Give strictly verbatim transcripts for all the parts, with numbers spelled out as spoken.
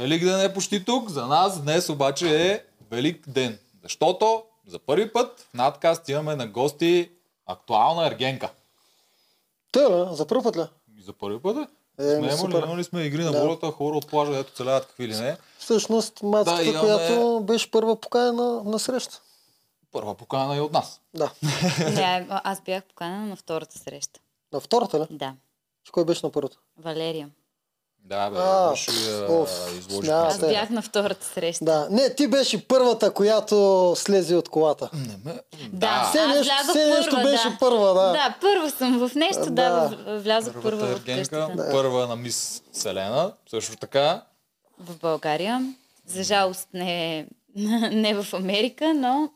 Велик ден е почти тук, за нас днес обаче е велик ден. Защото за първи път в надкаст имаме на гости актуална ергенка. Та, за първи път ли? За първи път е. Е, сме, сме игри на волята, да. Хора от плажа, ето целяват какви ли не. Всъщност мацката, да, имаме... която беше първа поканена на среща. Първа поканена и от нас. Да. Да, аз бях поканена на втората среща. На втората ли? Да. С кой беше на първата? Валерия. Да, бе, а, беше изложена. Да, аз бях на втората среща. Да. Не, ти беше първата, която слезе от колата. Не, ме... Да, все нещо, все нещо първа, беше да. Първа, да. Да, първа съм в нещо, да, да влязох първа в къщата. Да. Първа на мис Селена, също така. В България. За жалост не, не в Америка, но...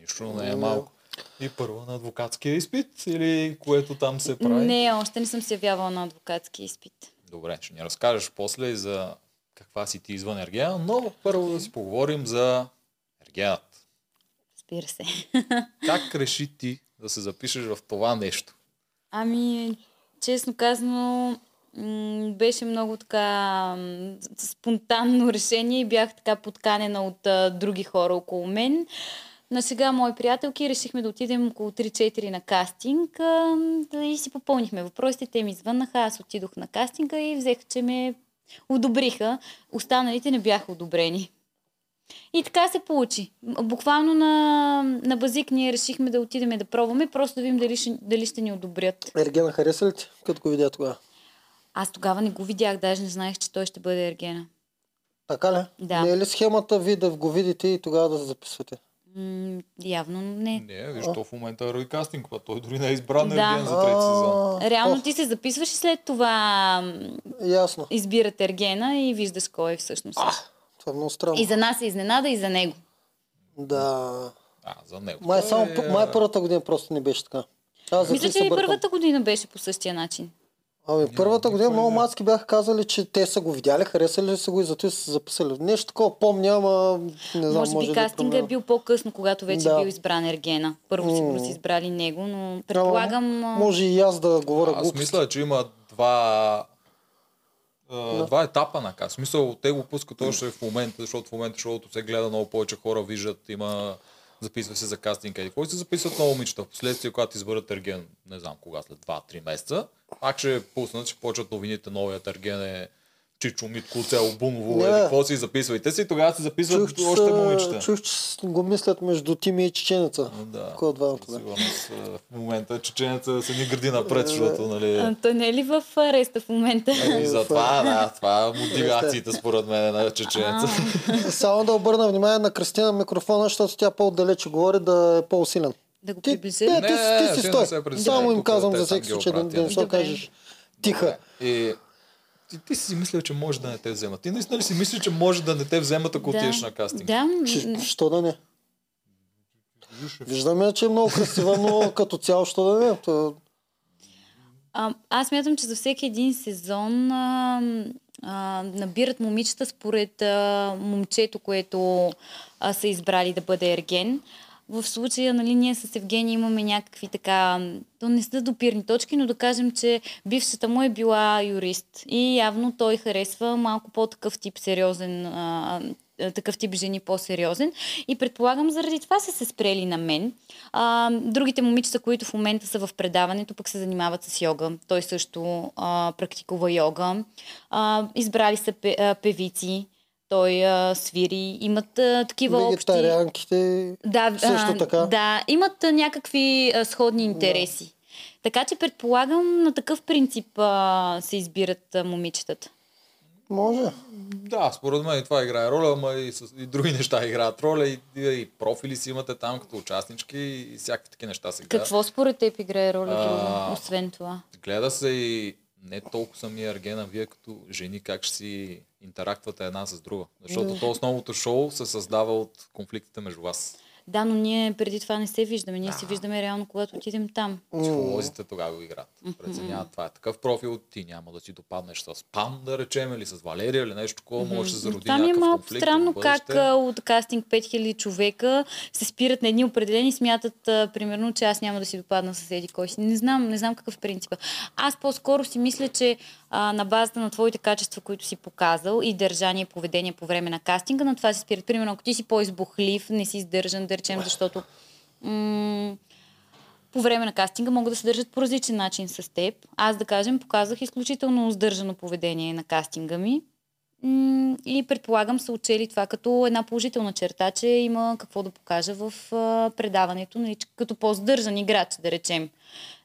Нищо не е малко. И първо на адвокатския изпит или което там се прави? Не, още не съм се явявала на адвокатския изпит. Добре, ще ни разкажеш после за каква си ти извън Ергена, но първо да си поговорим за Ергенът. Разбира се. Как реши ти да се запишеш в това нещо? Ами, честно казано, м- беше много така м- спонтанно решение и бях така подканена от а, други хора около мен. На сега, мои приятелки, решихме да отидем около три-четири на кастинг а, и си попълнихме въпросите. Те ми звъннаха, аз отидох на кастинга и взеха, че ме одобриха. Останалите не бяха одобрени. И така се получи. Буквално на, на базик ние решихме да отидем да пробваме, просто да видим дали ще, дали ще ни одобрят. Ергена хареса ли ти, като го видя тогава? Аз тогава не го видях, даже не знаех, че той ще бъде Ергена. Така ли? Да. Не е ли схемата ви да го видите и тогава да се записвате? Явно не. Не, виж, то в момента е ройкастинг, а той дори не е избран Ерген за трети сезон. Реално ти се записваш и след това избират Ергена и виждаш кой е всъщност. Това е много странно. И за нас е изненада, и за него. Да. А, за него. Май само май първата година просто не беше така. Мисля, че и първата година беше по същия начин. Ами първата година много мацки бяха казали, че те са го видяли, харесали са го и зато са записали. Нещо такова помня, ама не знам, може, може би да кастинга да е бил по-късно, когато вече да. Е бил избран Ергена. Първо сигурно си избрали него, но предполагам... А, може и аз да говоря глупост. Аз мисля, че има два, а, да. два етапа на каст. В смисъл, те го пускат още в момента, защото в момента шоуто се гледа, много повече хора виждат, има... Записва се за кастинг и кой се записват на момичета. Впоследствие, когато изберат Ерген, не знам кога, след два-три месеца, пак ще пуснат, ще почват новините, новият Ерген е Чичо Митко, Цело Буново, yeah. Какво си записвайте си, тогава се записват чух, още момичета. Чух, че го мислят между Тими и Чеченеца. Да, сигурно в момента Чеченеца се ни гради напред, защото нали... А, то не е ли в ареста в момента? И затова, да, това е мотивацията според мен на Чеченеца. Само да обърна внимание на Кристина микрофона, защото тя по-далече говори да е по-усилен. Да го приближи? Не, ти, ти, ти си стой. Само им казвам за всеки случай, да не ще кажеш тиха. Ти, ти си мисля, че може да не те вземат. Ти наистина ли си мислиш, че може да не те вземат, ако да. Отидеш на кастинг? Да. Ш, що да не? Виждаме, че е много красива, но като цяло, що да не? То... А, аз мятам, че за всеки един сезон а, а, набират момичета според а, момчето, което а, са избрали да бъде Ерген. В случая, нали, ние с Евгений имаме някакви така, то не са допирни точки, но да кажем, че бившата му е била юрист и явно той харесва малко по-такъв тип сериозен, а, такъв тип жени по-сериозен и предполагам заради това са се спрели на мен. А, другите момичета, които в момента са в предаването, пък се занимават с йога. Той също а, практикува йога. А, избрали са пе, а, певици. Той а, свири, имат а, такива общи... Вегетарианките да, също а, така. Да, имат а, някакви а, сходни интереси. Да. Така че предполагам на такъв принцип а, се избират а, момичетата. Може. Да, според мен и това играе роля, ама и, с, и други неща играят роля. И, и профили си имате там като участнички и всякакви такива неща се гледат. Какво според теб играе роля, а, освен това? Гледа се и не толкова самия Ергена, вие като жени как ще си интерактвате една с друга. Защото да. То основното шоу се създава от конфликтите между вас. Да, но ние преди това не се виждаме. Ние а, се виждаме реално, когато отидем там. Психолозите тогава го играят. Преценяват, това е такъв профил, ти няма да си допаднеш с Пам, да речем, или с Валерия, или нещо такова, може да се зароди някакъв конфликт. Там е малко странно как от кастинг пет хиляди човека се спират на едни определени, смятат, а, примерно, че аз няма да си допадна с еди кой си. Не знам, не знам какъв принцип. Аз по-скоро си мисля, че а, на базата на твоите качества, които си показал, и държание, поведение по време на кастинга, на това се спират. Примерно, ако ти си по-избухлив, не си издържан, речем, защото м- по време на кастинга могат да се държат по различен начин с теб. Аз, да кажем, показах изключително сдържано поведение на кастинга ми м- и предполагам са учели това като една положителна черта, че има какво да покажа в а, предаването, нали, като по-сдържан играч, да речем.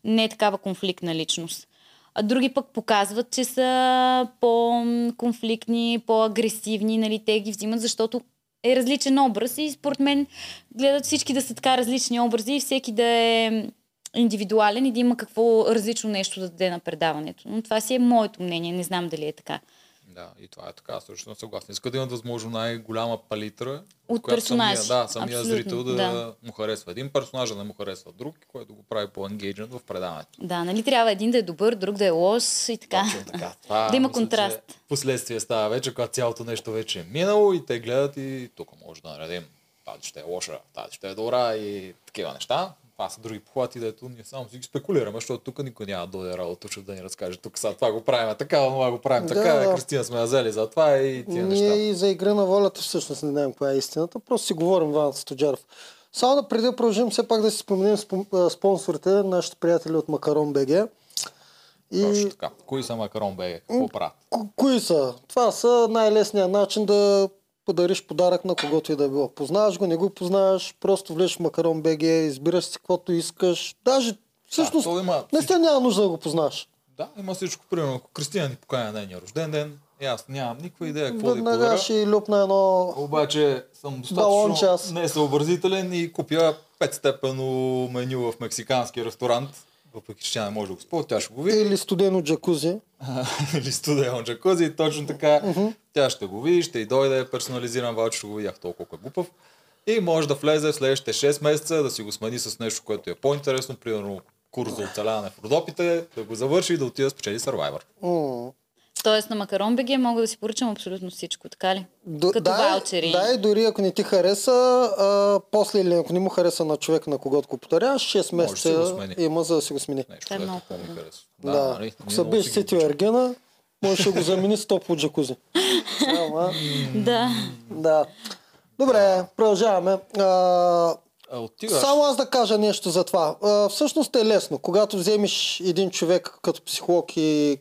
Не е такава конфликтна личност. А други пък показват, че са по-конфликтни, по-агресивни, нали, те ги взимат, защото е различен образ и според мен гледат всички да са така различни образи и всеки да е индивидуален и да има какво различно нещо да даде на предаването. Но това си е моето мнение, не знам дали е така. Да, и това е така, също съгласен. Иска да имат възможно най-голяма палитра от персонажи. Да, самия абсолютно, зрител да, да му харесва един персонаж, да не му харесва друг, който го прави по-енгейджен в предаването. Да, нали трябва един да е добър, друг да е лош и така. Точно така. Това, да има контраст. Последствие става вече, когато цялото нещо вече е минало и те гледат и тук може да наредим тази ще е лоша, тази ще е добра и такива неща. Това са други похвати, дето ние само си ги спекулираме, защото тук никой няма дойде работа, ще да ни разкаже. Тук сега това го правим така, това го правим да, така. Да. Кристина сме взели за това и тия ние неща. Ние и за игра на волята всъщност не знаем коя е истината. Просто си говорим Ван с Туджаров. Само да преди да продължим, все пак да си споменем спонсорите, нашите приятели от Макарон БГ. И... Точно така. Кои са Макарон БГ? Какво правят? Ко- кои са? Това са най-лесният начин да подариш подарък на когото и да било. Познаваш го, не го познаваш, просто влезеш в Макарон БГ, избираш си каквото искаш. Даже всъщност да, има... не сте няма нужда да го познаваш. Да, има всичко. Примерно, ако Кристина ни поканя на нейния рожден ден, и аз нямам никаква идея какво да, да подаря. Веднага ще люпна едно... Обаче съм достатъчно несъобразителен и купя петстепенно меню в мексикански ресторант. Въпреки, че тя не може да го спо, тя ще го види. Или студено джакузи. Или студено джакузи и точно така. Uh-huh. Тя ще го види, ще и дойде персонализиран ваучер, ще го видях толкова е глупав. И може да влезе в следващите шест месеца, да си го смени с нещо, което е по-интересно. Примерно курс за оцеляване в Родопите, да го завърши и да отида да спечели Сървайвър. Uh-huh. Тоест на Макарон БГ мога да си поръчам абсолютно всичко, така ли? До, като да, ваучери. Да, и дори ако не ти хареса, а, после или ако не му хареса на човек, на когото го подаряваш, шест месеца има за да си го смени. Нещо, да, да. Ми хареса. Да, да. Нали? Ако се беше сетил Ергена, можеш да го замени с топло джакузи. Да. Да. Добре, продължаваме. А, Само аз да кажа нещо за това. А, всъщност е лесно. Когато вземеш един човек като психолог и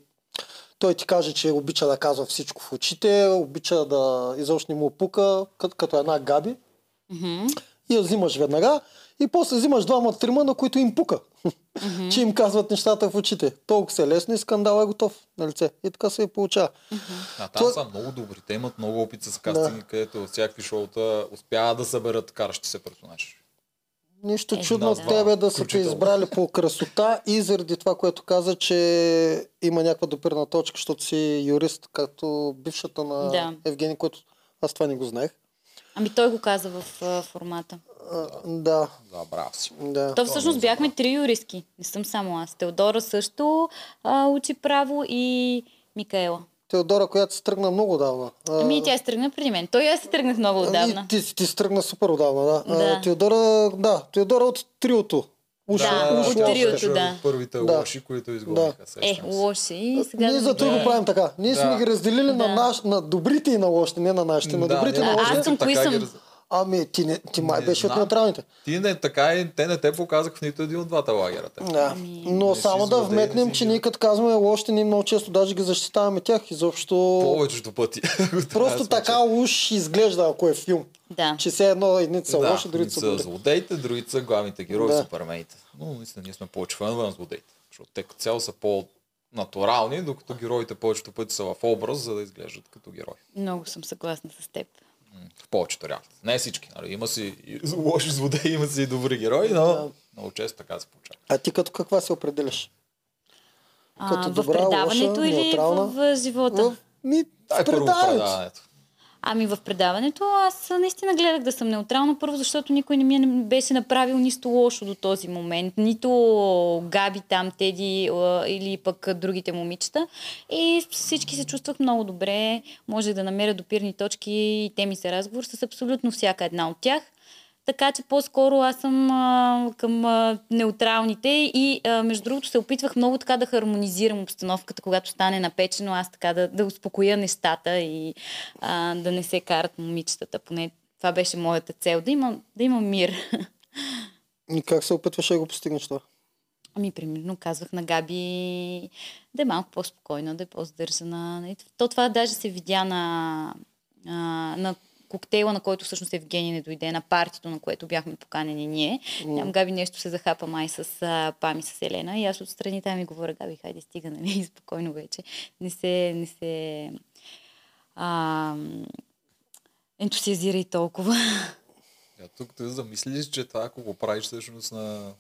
той ти каже, че обича да казва всичко в очите, обича да изобщо не му пука, като, като една Габи. Mm-hmm. И я взимаш веднага. И после взимаш двама-трима, на които им пука. Mm-hmm. че им казват нещата в очите. Толкова се лесно и скандал е готов на лице. И така се получава. Mm-hmm. А там То... са много добри. Те имат много опит с кастинги, да. Където всякакви шоута успяват да съберат каращи се персонажи. Нищо е, чудно от да, тебе да са те избрали по красота и заради това, което каза, че има някаква допирна точка, защото си юрист, както бившата на да. Евгений, който аз това не го знаех. Ами той го каза в а, формата. А, да. Да, брав си. Да. То всъщност бяхме три юристки, не съм само аз. Теодора също а, учи право и Микаела. Теодора, която се тръгна много отдавна. Ами тя се тръгна преди мен. Той аз се тръгнах много отдавна. Ти, ти се тръгна супер отдавна, да. да. А, Теодора, да. Теодора от триото. Уши, да, уши, от триото, да. да. Първите да. лоши, които изгубиха. Да. Е, лоши. И сега ние да... зато да. го правим така. Ние да. сме ги разделили да. на, наш, на добрите и на лошите, не на нашите. На да, добрите и на лошите. Аз съм, кои съм... Ами, ти, не, ти май не беше знам. От неутралните. Ти не така и те не те показах в нито един от двата лагера. Да. Но не само да вметнем, че ние като казваме лошите, ние много често даже ги защитаваме тях изобщо. Повечето пъти. Просто така уж изглежда, ако е филм. Да. Че все едно едните са да, лоши, другите са добри. Са злодеите, другите са главните герои, да. Супермените. Но наистина ние сме повече фенове на злодеите. Защото те като цяло са по- натурални, докато героите повечето пъти са в образ, за да изглеждат като герои. Много съм съгласна с теб. В повечето реалите. Не всички. Нали? Има си лоши злодеи, има си и добри герои, но да. Много често така се получава. А ти като каква се определяш? Като а, добра, в предаването лоша, или в, в живота? В, ми, в предаването. Ами в предаването аз наистина гледах да съм неутрална, първо защото никой не ми не беше направил нищо лошо до този момент. Нито Габи там, Теди или пък другите момичета. И всички се чувствах много добре. Можех да намеря допирни точки и теми за разговор с абсолютно всяка една от тях. Така че по-скоро аз съм а, към а, неутралните и а, между другото се опитвах много така да хармонизирам обстановката, когато стане напечено, аз така да, да успокоя нещата и а, да не се карат момичетата. Поне това беше моята цел, да има, да има мир. И как се опитваше да го постигнеш това? Ами, примерно, казвах на Габи да е малко по-спокойна, да е по-здържана. То това даже се видя на... А, на коктейла, на който всъщност Евгений не дойде, на партито, на което бяхме поканени ние. Mm. Габи нещо се захапа май с а, Пам и с Селена и аз отстрани там и говоря: Габи, хайде стига, нали, спокойно вече. Не се, не се а, ентусиазира и толкова. А тук ти замислиш, че това, ако го правиш всъщност на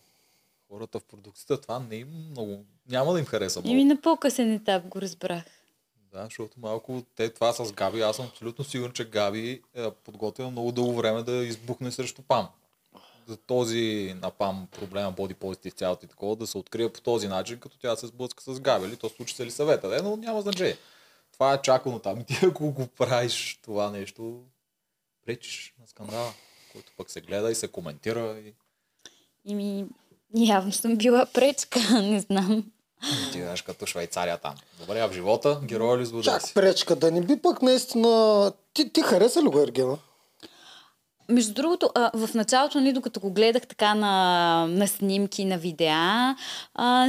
хората в продукцията, това не им много, няма да им хареса много. Ими на по-късен етап го разбрах. Да, защото малко те това с Габи, аз съм абсолютно сигурен, че Габи е подготвил много дълго време да избухне срещу Пам. За този на Пам проблема body positive цялото и такова, да се открие по този начин, като тя се сблъска с Габи. Или то случи се ли съвета, да, но няма значение. Това е чакано там и ти ако го правиш това нещо, пречиш на скандала, който пък се гледа и се коментира. И... Ими, явно съм била пречка, не знам. Ти знаеш като Швейцария там. Добре, а в живота героя ли сбудеси? Чак пречка, да не би пък наистина... Ти, ти хареса ли го Ергена? Между другото, в началото, нали, докато го гледах така на, на снимки, на видеа,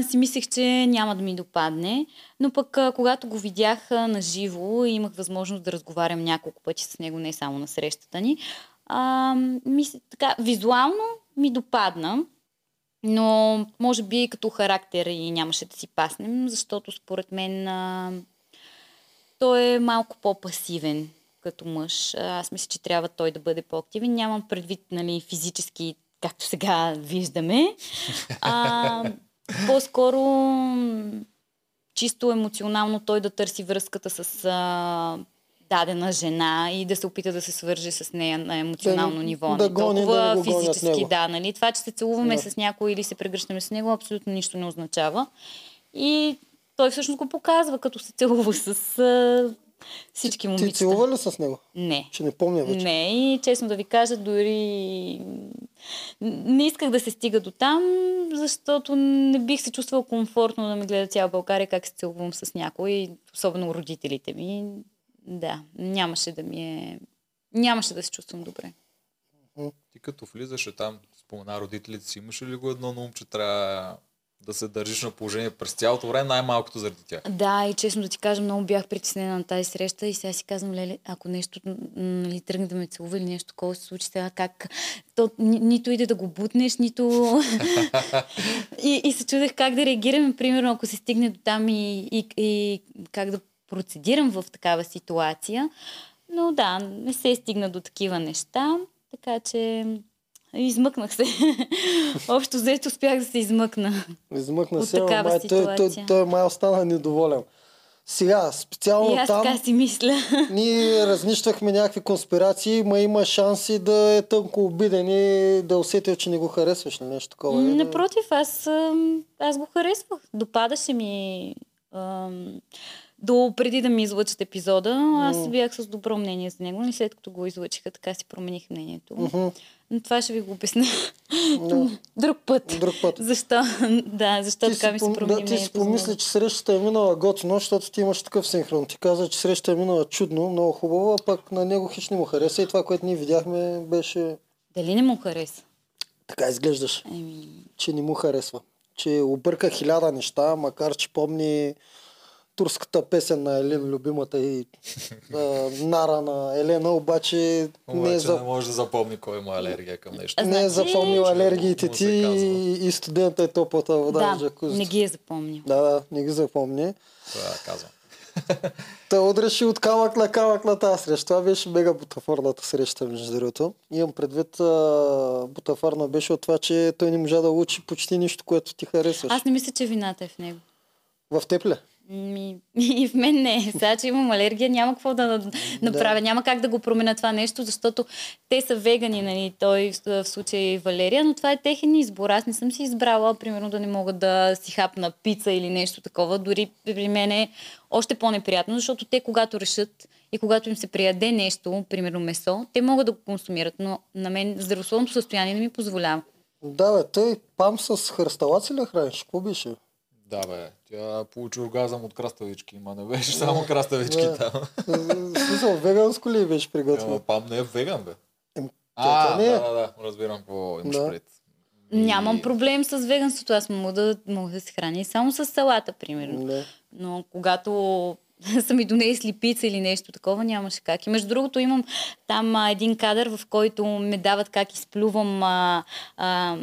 си мислех, че няма да ми допадне. Но пък когато го видях на живо и имах възможност да разговарям няколко пъти с него, не само на срещата ни, мисля, така, визуално ми допадна. Но може би като характер и нямаше да си паснем, защото според мен а, той е малко по-пасивен като мъж. Аз мисля, че трябва той да бъде по-активен. Нямам предвид, нали, физически, както сега виждаме. А, по-скоро чисто емоционално той да търси връзката с а, дадена жена и да се опита да се свърже с нея на емоционално да, ниво. Да не гони, толкова да физически, да, нали? Това, че се целуваме да. с някой или се прегръщаме с него, абсолютно нищо не означава. И той всъщност го показва, като се целува с а, всички момичета. Ти целува ли с него? Не. Ще не помня вече. Не, и честно да ви кажа, дори не исках да се стига до там, защото не бих се чувствала комфортно да ме гледа цяла България как се целувам с някой, особено родителите ми. Да, нямаше да ми е... Нямаше да се чувствам добре. Ти като влизаше там, спомена родителите си, имаше ли го едно на ум, че трябва да се държиш на положение през цялото време, най-малкото заради тях? Да, и честно да ти кажа, много бях притеснена на тази среща и сега си казвам, леле, ако нещо нали, тръгне да ме целува или нещо такова се случи, сега как... То, ни, нито иде да го бутнеш, нито... и, и се чудех как да реагираме, примерно, ако се стигне до там и, и, и как да процедирам в такава ситуация, но да, не се стигна до такива неща, така че измъкнах се. Общо взето успях да се измъкна. Измъкна от се, такава май, ситуация. Той, той, той май остана недоволен. Сега, специално аз там, си мисля. Ние разнищвахме някакви конспирации, ма има шанси да е тънко обиден и да усетил, че не го харесваш на нещо такова. Напротив, аз, аз го харесвах. Допадаше ми... Ам... До преди да ми излъчат епизода, аз бях с добро мнение за него. И след като го излъчиха, така си промених мнението. Uh-huh. Но това ще ви го обясня. No. Друг път. Друг път. Защо? Да, защо ти така ми се промени да, ти си помисли, че срещата е минала готино, защото ти имаш такъв синхрон. Ти каза, че срещата е минала чудно, много хубаво, а пък на него хич не му хареса. И това, което ние видяхме, беше... Дали не му хареса? Така изглеждаш. Еми... Че не му харесва. Че обърка хиляда неща, макар че помни... турската песен на Елена, любимата и а, нара на Елена, обаче, обаче не, е за... не може да запомни кой има алергия към нещо. Не е запомнил алергиите ти и студента е топлата вода в джакузито. Да, не ги е запомнил. Да, да, не ги запомни. Това казвам. Та удреше от камък на камък на тази среща. Това беше мега бутафорната среща, между другото. Имам предвид, а, бутафорна беше от това, че той не можа да учи почти нищо, което ти харесваш. Аз не мисля, че вината е в него. В тепле? Ми, и в мен не. Сега, че имам алергия, няма какво да направя. Да. Няма как да го променя това нещо, защото те са вегани, нали, той в случай Валерия, но това е техен избор. Аз не съм си избрала, примерно, да не мога да си хапна пица или нещо такова. Дори при мен е още по-неприятно, защото те, когато решат и когато им се прияде нещо, примерно месо, те могат да го консумират, но на мен здравословното състояние не ми позволява. Да, бе, той Пам с хръсталаци ли храниш? Какво беше? Да, бе. Тя получи оргазъм от краставички, ма не беше само краставички там. Смисъл, веганско ли беше приготвено? Пам не е веган, бе. А, да, да, да. Разбирам какво имаш пред. Нямам проблем с веганството. Аз мога да, мога да се храня и само с салата, примерно. Но когато са ми донесли пица или нещо такова, нямаше как. И между другото имам там а, един кадър, в който ме дават как изплювам... А, а,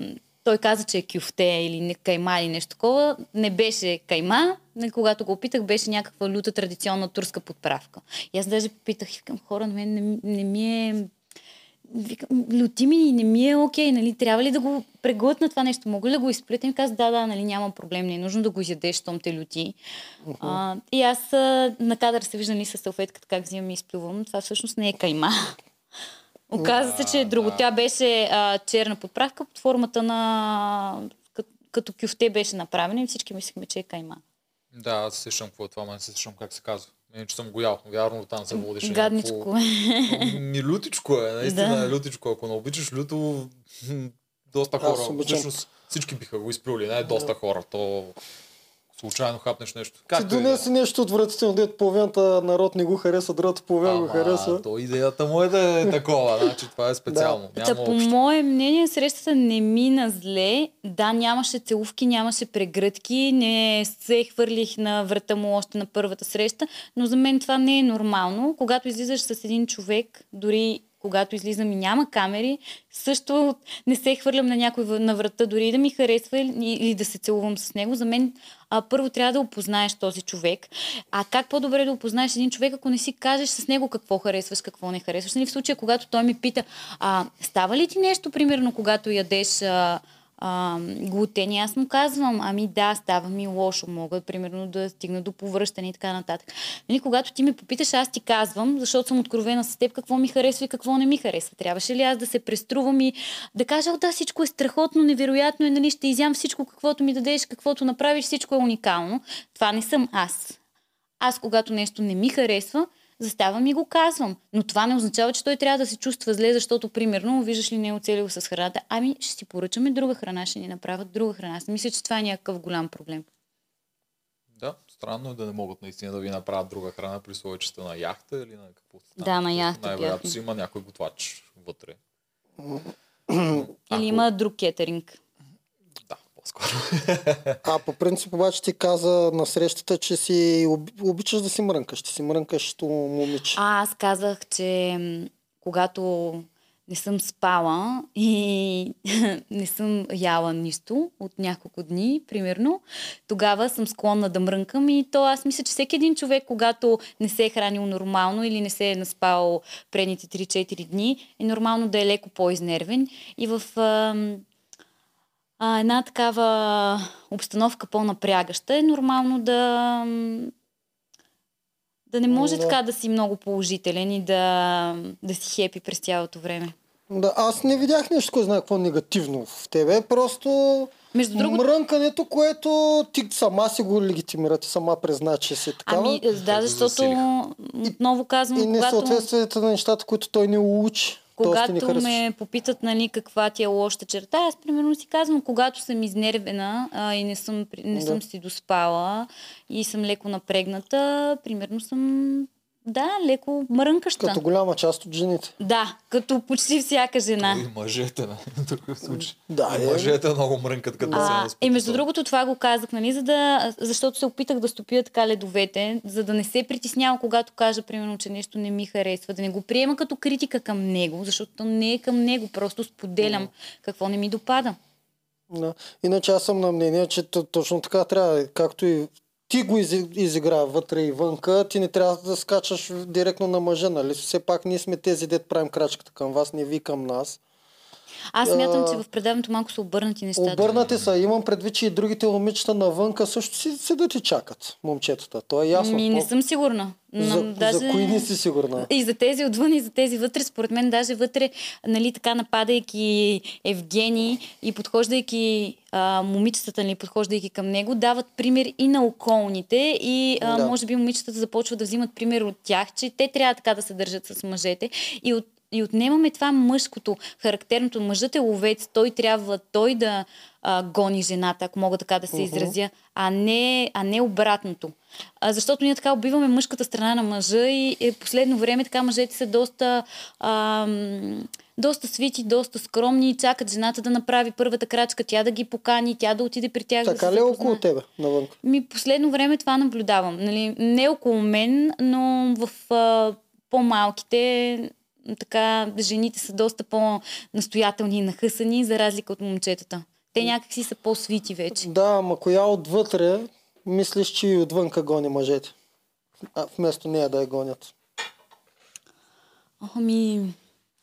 той каза, че е кюфте или кайма или нещо такова. Не беше кайма. Когато го опитах, беше някаква люта традиционна турска подправка. И аз даже попитах и викам, хора, на мен не, не ми е... Викам, люти ми и не ми е окей, нали? Трябва ли да го преглътна това нещо? Мога ли да го изплюя? Те ми каза, да, да, нали, няма проблем, не е нужно да го изядеш, щом те люти. Uh-huh. А, и аз а, на кадър се виждам и с салфетката как взимам и изплювам. Това всъщност не е кайма. Оказва се, че е друго. Да. Тя беше а, черна подправка под формата на... Като, като кюфте беше направена и всички мислихме, че е кайма. Да, аз се сещам какво е това, аз се сещам как се казва. Не, че съм го ял. Вярно, там се водеше. Гадничко е. Някакво... Лютичко е, наистина да. Е лютичко. Ако не обичаш люто, доста хора. Всъщност всички биха го изплюли. Не, доста хора. То... Случайно хапнеш нещо. Ти донеси да? Нещо отвратително, дето половината народ не го хареса, другата половина го хареса. То идеята му е да е такова, значи това е специално. Да. Та, по мое мнение срещата не мина зле. Да, нямаше целувки, нямаше прегръдки, не се хвърлих на врата му още на първата среща, но за мен това не е нормално. Когато излизаш с един човек, дори когато излизам и няма камери, също не се хвърлям на някой на врата, дори да ми харесва или да се целувам с него. За мен а, първо трябва да опознаеш този човек. А как по-добре да опознаеш един човек, ако не си кажеш с него какво харесваш, какво не харесваш? Нали, в случая, когато той ми пита, а, става ли ти нещо, примерно, когато ядеш а, а, глутени, аз му казвам, ами да, става ми лошо, мога, примерно, да стигна до повръщане и така нататък. Нали, когато ти ме попиташ, аз ти казвам, защото съм откровена с теб, какво ми харесва и какво не ми харесва. Трябваше ли аз да се преструвам и да кажа, да, всичко е страхотно, невероятно е, нали, ще изям всичко, каквото ми дадеш, каквото направиш, всичко е уникално. Това не съм аз. Аз, когато нещо не ми харесва, заставам и го казвам. Но това не означава, че той трябва да се чувства зле, защото, примерно, виждаш ли, не е оцелил с храната. Ами, ще си поръчаме друга храна, ще ни направят друга храна. Аз мисля, че това е някакъв голям проблем. Да, странно е да не могат наистина да ви направят друга храна при своя честа на яхта или на какво стане. Да, на яхта. Най-вероятно си има някой готвач вътре. Или има друг кетеринг. А по принцип обаче ти каза на срещата, че си обичаш да си мрънкаш, ти си мрънкаш то момиче. А, аз казах, че когато не съм спала и не съм яла нищо от няколко дни, примерно, тогава съм склонна да мрънкам и то аз мисля, че всеки един човек, когато не се е хранил нормално или не се е наспал предните три-четири дни, е нормално да е леко по-изнервен и в... А, една такава обстановка по-напрягаща е нормално да да не може да. Така да си много положителен и да, да си хепи през цялото време. Да, аз не видях нещо, кой знае какво негативно в тебе. Просто между другото... мрънкането, което ти сама си го легитимира, ти сама призна, че си такава. Ами да, защото отново казвам... И несъответствието когато... на нещата, които той не учи. Когато ме попитат, нали, каква ти е лоша черта, аз примерно си казвам, когато съм изнервена а, и не, съм, не да. Съм си доспала и съм леко напрегната, примерно съм, да, леко мрънкаща. Като голяма част от жените. Да, като почти всяка жена. И мъжете, на такъв случай. Да, и мъжете е. Много мрънкат, като да. Се наспитат. И между другото това го казах, нали, за да, защото се опитах да стопя така ледовете, за да не се притеснявам, когато кажа, примерно, че нещо не ми харесва, да не го приема като критика към него, защото не е към него, просто споделям mm. какво не ми допада. Да. Иначе аз съм на мнение, че точно така трябва, както и ти го изигра вътре и вънка, ти не трябва да скачаш директно на мъжа, нали? Все пак ние сме тези, дет правим крачката към вас, не ви към нас. Аз смятам, че в предаването малко са обърнати нещата. Обърнати са. Имам предвид, че и другите момичета навънка също си седат и чакат момчетата. То е ясно. Ми, не съм сигурна. За, даже... за кои не си сигурна? И за тези отвън, и за тези вътре. Според мен даже вътре, нали, така нападайки Евгений и подхождайки а, момичетата, нали, подхождайки към него, дават пример и на околните и а, да. Може би момичетата започват да взимат пример от тях, че те трябва така да се държат с мъжете. И от И отнемаме това мъжкото, характерното. Мъжът е ловец, той трябва той да а, гони жената, ако мога така да се uh-huh. изразя, а не, а не обратното. А, защото ние така убиваме мъжката страна на мъжа и е, последно време така мъжете са доста, а, доста свити, доста скромни и чакат жената да направи първата крачка, тя да ги покани, тя да отиде при тях. Така да ли е около тебе навън? Ми, последно време това наблюдавам. Нали? Не около мен, но в а, по-малките... Така, жените са доста по-настоятелни и нахъсани, за разлика от момчетата. Те някакси са по-свити вече. Да, ма коя отвътре мислиш, че и отвънка гони мъжете? А вместо нея да я гонят. Ами,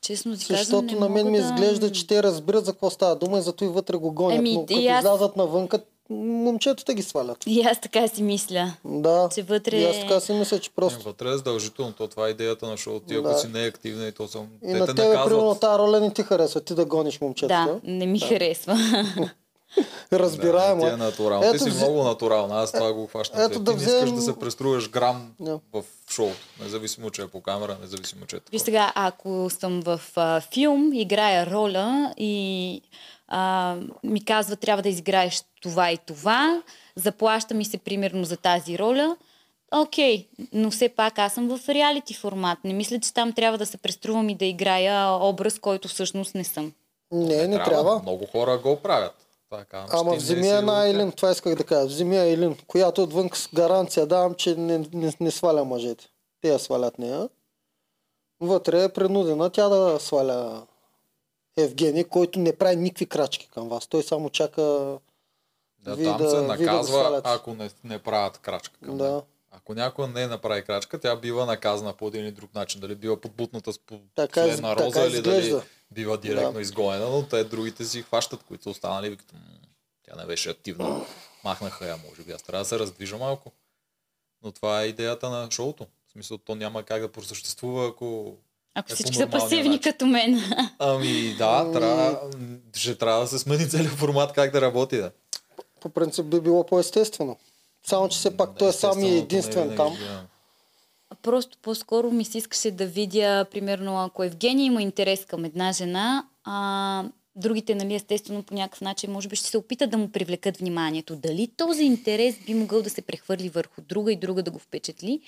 честно ти казвам, защото не на мен ми да... изглежда, че те разбират за какво става дума и зато и вътре го гонят. Ами, но като аз... излязат навънка, момчетата ги свалят. И аз така си мисля. Да. Че вътре... И аз така си мисля, че просто... Вътре е задължително. То, това е идеята на шоу. Ти да. Ако си не е активна и то съм... И те на те тебе, наказват... примерно, тази роля не ти харесва. Ти да гониш момчетата. Да, не ми да. харесва. Разбираемо. Да, ти е натурално. Ето, ти си вз... много натурална. Аз това го хващам. Ето, да ти взем... не искаш да се преструваш грам yeah. в шоуто. Независимо, че е по камера, независимо, че е такова. Виж сега, ако съм в а, филм, играя роля и... А, ми казва, трябва да изиграеш това и това, заплаща ми се примерно за тази роля. Окей, okay, но все пак аз съм в реалити формат. Не мисля, че там трябва да се преструвам и да играя образ, който всъщност не съм. Не, не, не трябва. трябва. Много хора го правят. Така, ама вземи една Елин, това исках да кажа. Вземи Елин, която отвън с гаранция давам, че не, не, не сваля мъжете. Те я свалят нея. Вътре е принудена тя да сваля Евгений, който не прави никакви крачки към вас. Той само чака да, ви там да, се наказва, да ако не, не правят крачка към да. Мен. Ако някой не направи крачка, тя бива наказана по един или друг начин. Дали бива подбутната с последна роза или дали бива директно да. Изгонена, но те другите си хващат, които са останали. Викат, тя не беше активна. Махнаха я, може би. Аз трябва да се раздвижа малко. Но това е идеята на шоуто. В смисъл, то няма как да просъществува, ако... Ако е всички са пасивни начин. Като мен. Ами да, тря... ще трябва да се смени целият формат как да работи. Да. По принцип би било по-естествено. Само, че все пак той е сам и единствен там. Да. Просто по-скоро ми се искаше да видя, примерно, ако Евгений има интерес към една жена, а другите, нали, естествено, по някакъв начин, може би ще се опитат да му привлекат вниманието. Дали този интерес би могъл да се прехвърли върху друга и друга да го впечатли?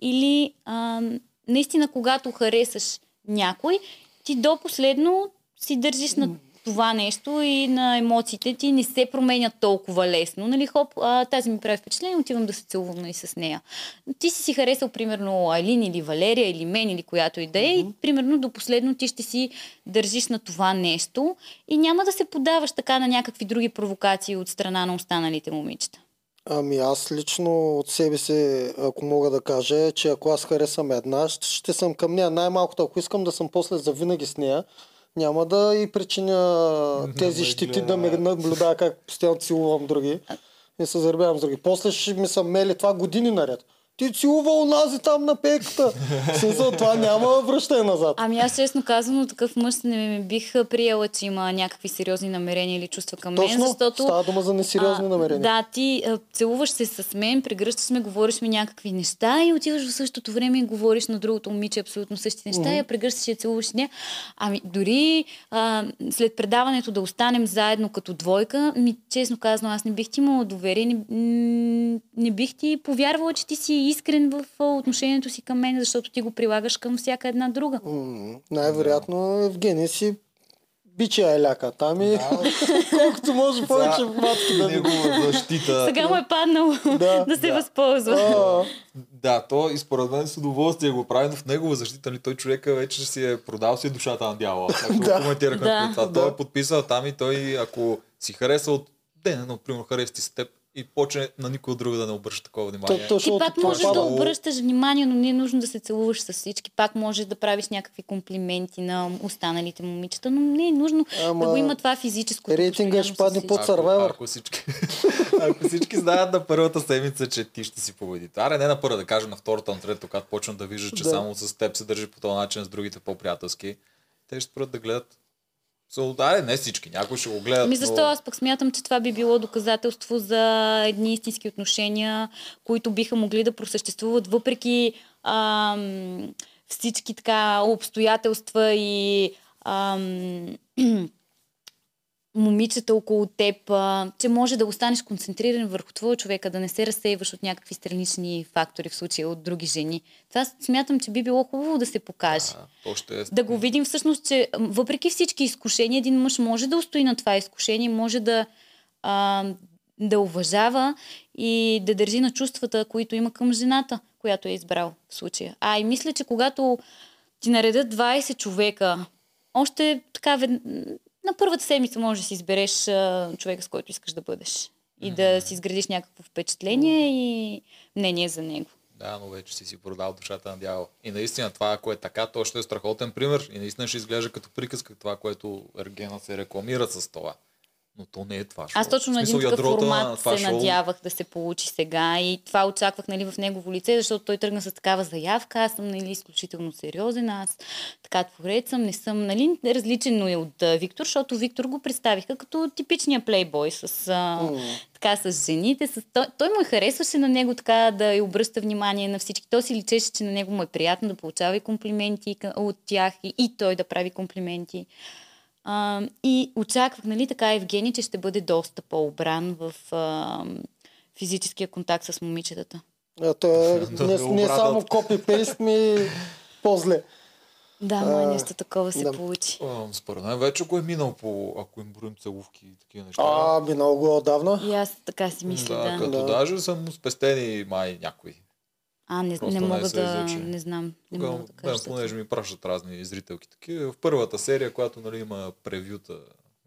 Или... А... Наистина, когато харесаш някой, ти до последно си държиш на това нещо и на емоциите ти не се променят толкова лесно. Нали, хоп, а, тази ми прави впечатление, отивам да се целувам и с нея. Ти си си харесал, примерно, Алин или Валерия или мен или която и да е, uh-huh. и примерно до последно ти ще си държиш на това нещо и няма да се подаваш така на някакви други провокации от страна на останалите момичета. Ами аз лично от себе си, ако мога да кажа, че ако аз харесам една, ще съм към нея. Най-малкото, ако искам да съм после завинаги с нея, няма да и причиня тези щити да ме наблюдава как постоянно целувам други и се заребявам с други. После ще ми са мели това години наред. Ти целува унази там на пеката. Също това няма връщане назад. Ами аз честно казвам, такъв мъж не бих приела, че има някакви сериозни намерения или чувства към мен. Точно, защото... става дума за несериозни а, намерения. Да, ти а, целуваш се с мен, прегръщаш ме, говориш ми някакви неща и отиваш в същото време и говориш на другото момиче абсолютно същите неща mm-hmm. и я прегръщаш и я целуваш нея. Ами дори а, след предаването да останем заедно като двойка, ми честно казвам, аз не бих ти имала доверие, не, не бих ти повярвала, че ти си искрен в отношението си към мен, защото ти го прилагаш към всяка една друга. Mm, най-вероятно Евгений си бича еляка там и колкото може повече матки да негова защита. Сега му е паднало да се възползва. Да, то и според мен с удоволствие го прави, но в негова защита той човека вече си е продал си душата на дявола. Както коментирахме това. Той е подписал там и той ако си харесал, не, но примерно хареса ти с теб, и почне на никой друг да не обръща такова внимание. То, ти пак можеш да обръщаш внимание, но не е нужно да се целуваш с всички. Пак можеш да правиш някакви комплименти на останалите момичета, но не е нужно Ама... да го има това физическо. Рейтинга ще падне под Сървайвър. Ако, ако всички знаят на първата седмица, че ти ще си победи. Аре, не на първа, да кажа на втората, на третата, когато почна да вижда, че да. Само с теб се държи по този начин, с другите по-приятелски, те ще спрат да гледат. Солдари, не всички, някой ще го гледат. Ами защо но... аз пък смятам, че това би било доказателство за едни истински отношения, които биха могли да просъществуват въпреки ам, всички така обстоятелства и ам, момичета около теб, а, че може да останеш концентриран върху твоя човека, да не се разсейваш от някакви странични фактори, в случая от други жени. Това смятам, че би било хубаво да се покаже. А, е... Да го видим всъщност, че въпреки всички изкушения, един мъж може да устои на това изкушение, може да, а, да уважава и да държи на чувствата, които има към жената, която е избрал в случая. А и мисля, че когато ти наредят двайсет човека, още така веднага на първата седмица можеш да си избереш а, човека, с който искаш да бъдеш. И mm-hmm. да си изградиш някакво впечатление и мнение за него. Да, но вече си си продал душата на дявола. И наистина това, ако е така, то ще е страхотен пример. И наистина ще изглежда като приказка това, което Ергенът се рекламира с това. Но то не е това шоу. Аз точно на един такъв формат се шоу... надявах да се получи сега и това очаквах, нали, в негово лице, защото той тръгна с такава заявка. Аз съм, нали, изключително сериозен, аз така творец съм, не съм, нали, различен и от а, Виктор, защото Виктор го представиха като типичния плейбой с, а, mm. така, с жените. С... Той, той му харесваше на него така да й обръща внимание на всички. Той си личеше, че на него му е приятно да получава и комплименти от тях и, и той да прави комплименти. А, и очаквах, нали, така Евгений, че ще бъде доста по-обран в а, физическия контакт с момичетата. А, то е, не, не само копи-пейст, ми по-зле. Да, май нещо такова се да. Получи. Според мен вече го е минал по, ако им броим целувки и такива неща. А, минал го отдавна. И аз така си мисля, да. да. Като да. даже съм спестени май някои. А, не, не мога не да... Излечи. Не знам. Не Тогава, мога да кажа. Да, понеже ми пращат разни зрителки такива. В първата серия, която, нали, има превюта на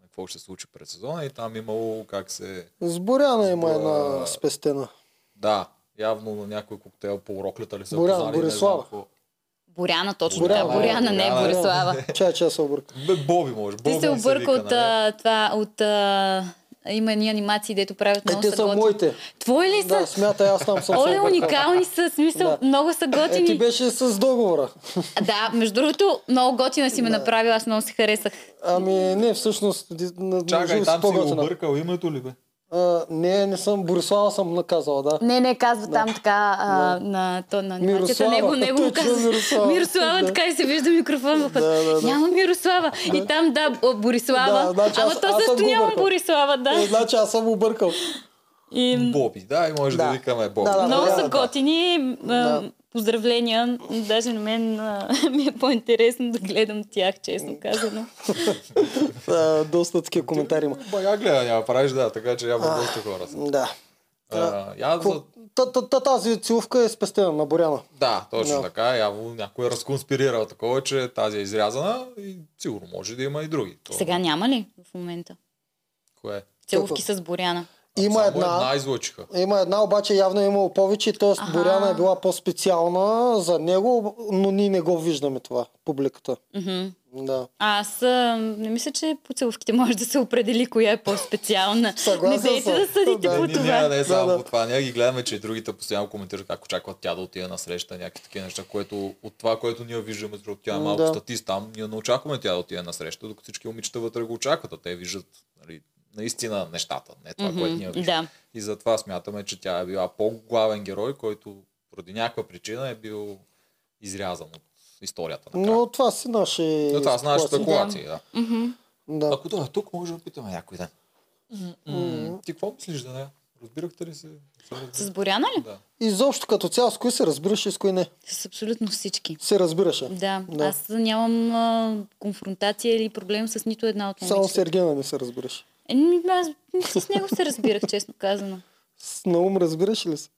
какво ще се случи през сезона и там имало как се... С Боряна има една спестена. Да, явно на някой коктейл по уроклята ли са Боряна, познали. Борислава. Какво... Боряна, точно. Боряна, да, Боряна, не е Борислава. Чай, чай се обърка. Бе, Боби може. Боби ти се обърка от нали? Това... от. А... Има едни анимации, дето правят много са. Е, те са готини. Моите. Твои ли са? Да, смятай, аз там съм. Оле, уникални са, смисъл, да. Много са готини. Е, ти беше с договора. Да, между другото, много готина си ме да. Направил, аз много се харесах. Ами не, всъщност... Чакай, там си го объркал името ли бе? А, не, не съм. Борислава съм наказала, да. Не, не, казва да. Там така а, да. На, то, на анимацията. Него, него му казва. Мирослава, Мирослава да. Така и се вижда микрофон в път. Да, да, да. Няма Мирослава. Да. И там, да, Борислава. Да, значи, Ама аз, то също няма Борислава, да. Е, значи аз съм объркал. И... Боби, да, и може да, да викаме Боби. Да, да, много да, са да, готини. Да. Поздравления. Даже на мен а, ми е по-интересно да гледам тях, честно казано. Доста такива коментари има. Бага гледа, няма правиш, да, така че няма доста хора. Да. Тази целувка е спестена на Боряна. Да, точно така. Явно някой е разконспирирал такова, че тази е изрязана и сигурно може да има и други. Сега няма ли в момента? Кое? Целувки с Боряна. Има една, една има една, обаче явно е имало повече, т.е. Боряна е била по-специална за него, но ние не го виждаме това, публиката. Mm-hmm. Да. Аз а, не мисля, че по целувките може да се определи коя е по-специална. Не дейте да съдите да, по това. Няма да е само да, да. По това. Ние ги гледаме, че и другите постоянно коментират как очакват тя да отиде на среща, някакви такива неща, което от това, което ние виждаме, защото тя е малко да. Статист, там ние не очакваме тя да отиде на среща, докато всички момичета вътре го очакват, а те виждат, нали, наистина нещата, не това, mm-hmm, което ние виждаме. Да. И затова смятаме, че тя е била по-главен герой, който поради някаква причина е бил изрязан от историята. Накрая. Но това си наши... Но това са наши спекулации, да. да. Mm-hmm. да. Ако това тук, може да питаме някой ден. Mm-hmm. Mm-hmm. Ти какво мислиш да не? Разбирахте ли се? С Боряна ли? Да. Изобщо като цяло, с кои се разбираше и с кои не? С абсолютно всички. Се разбираше? Да. да. Аз нямам а, конфронтация или проблем с нито една от момичета. Само с Ергена не се разбираше. Еми, аз с него се разбирах, честно казано. С Наум разбираш ли се?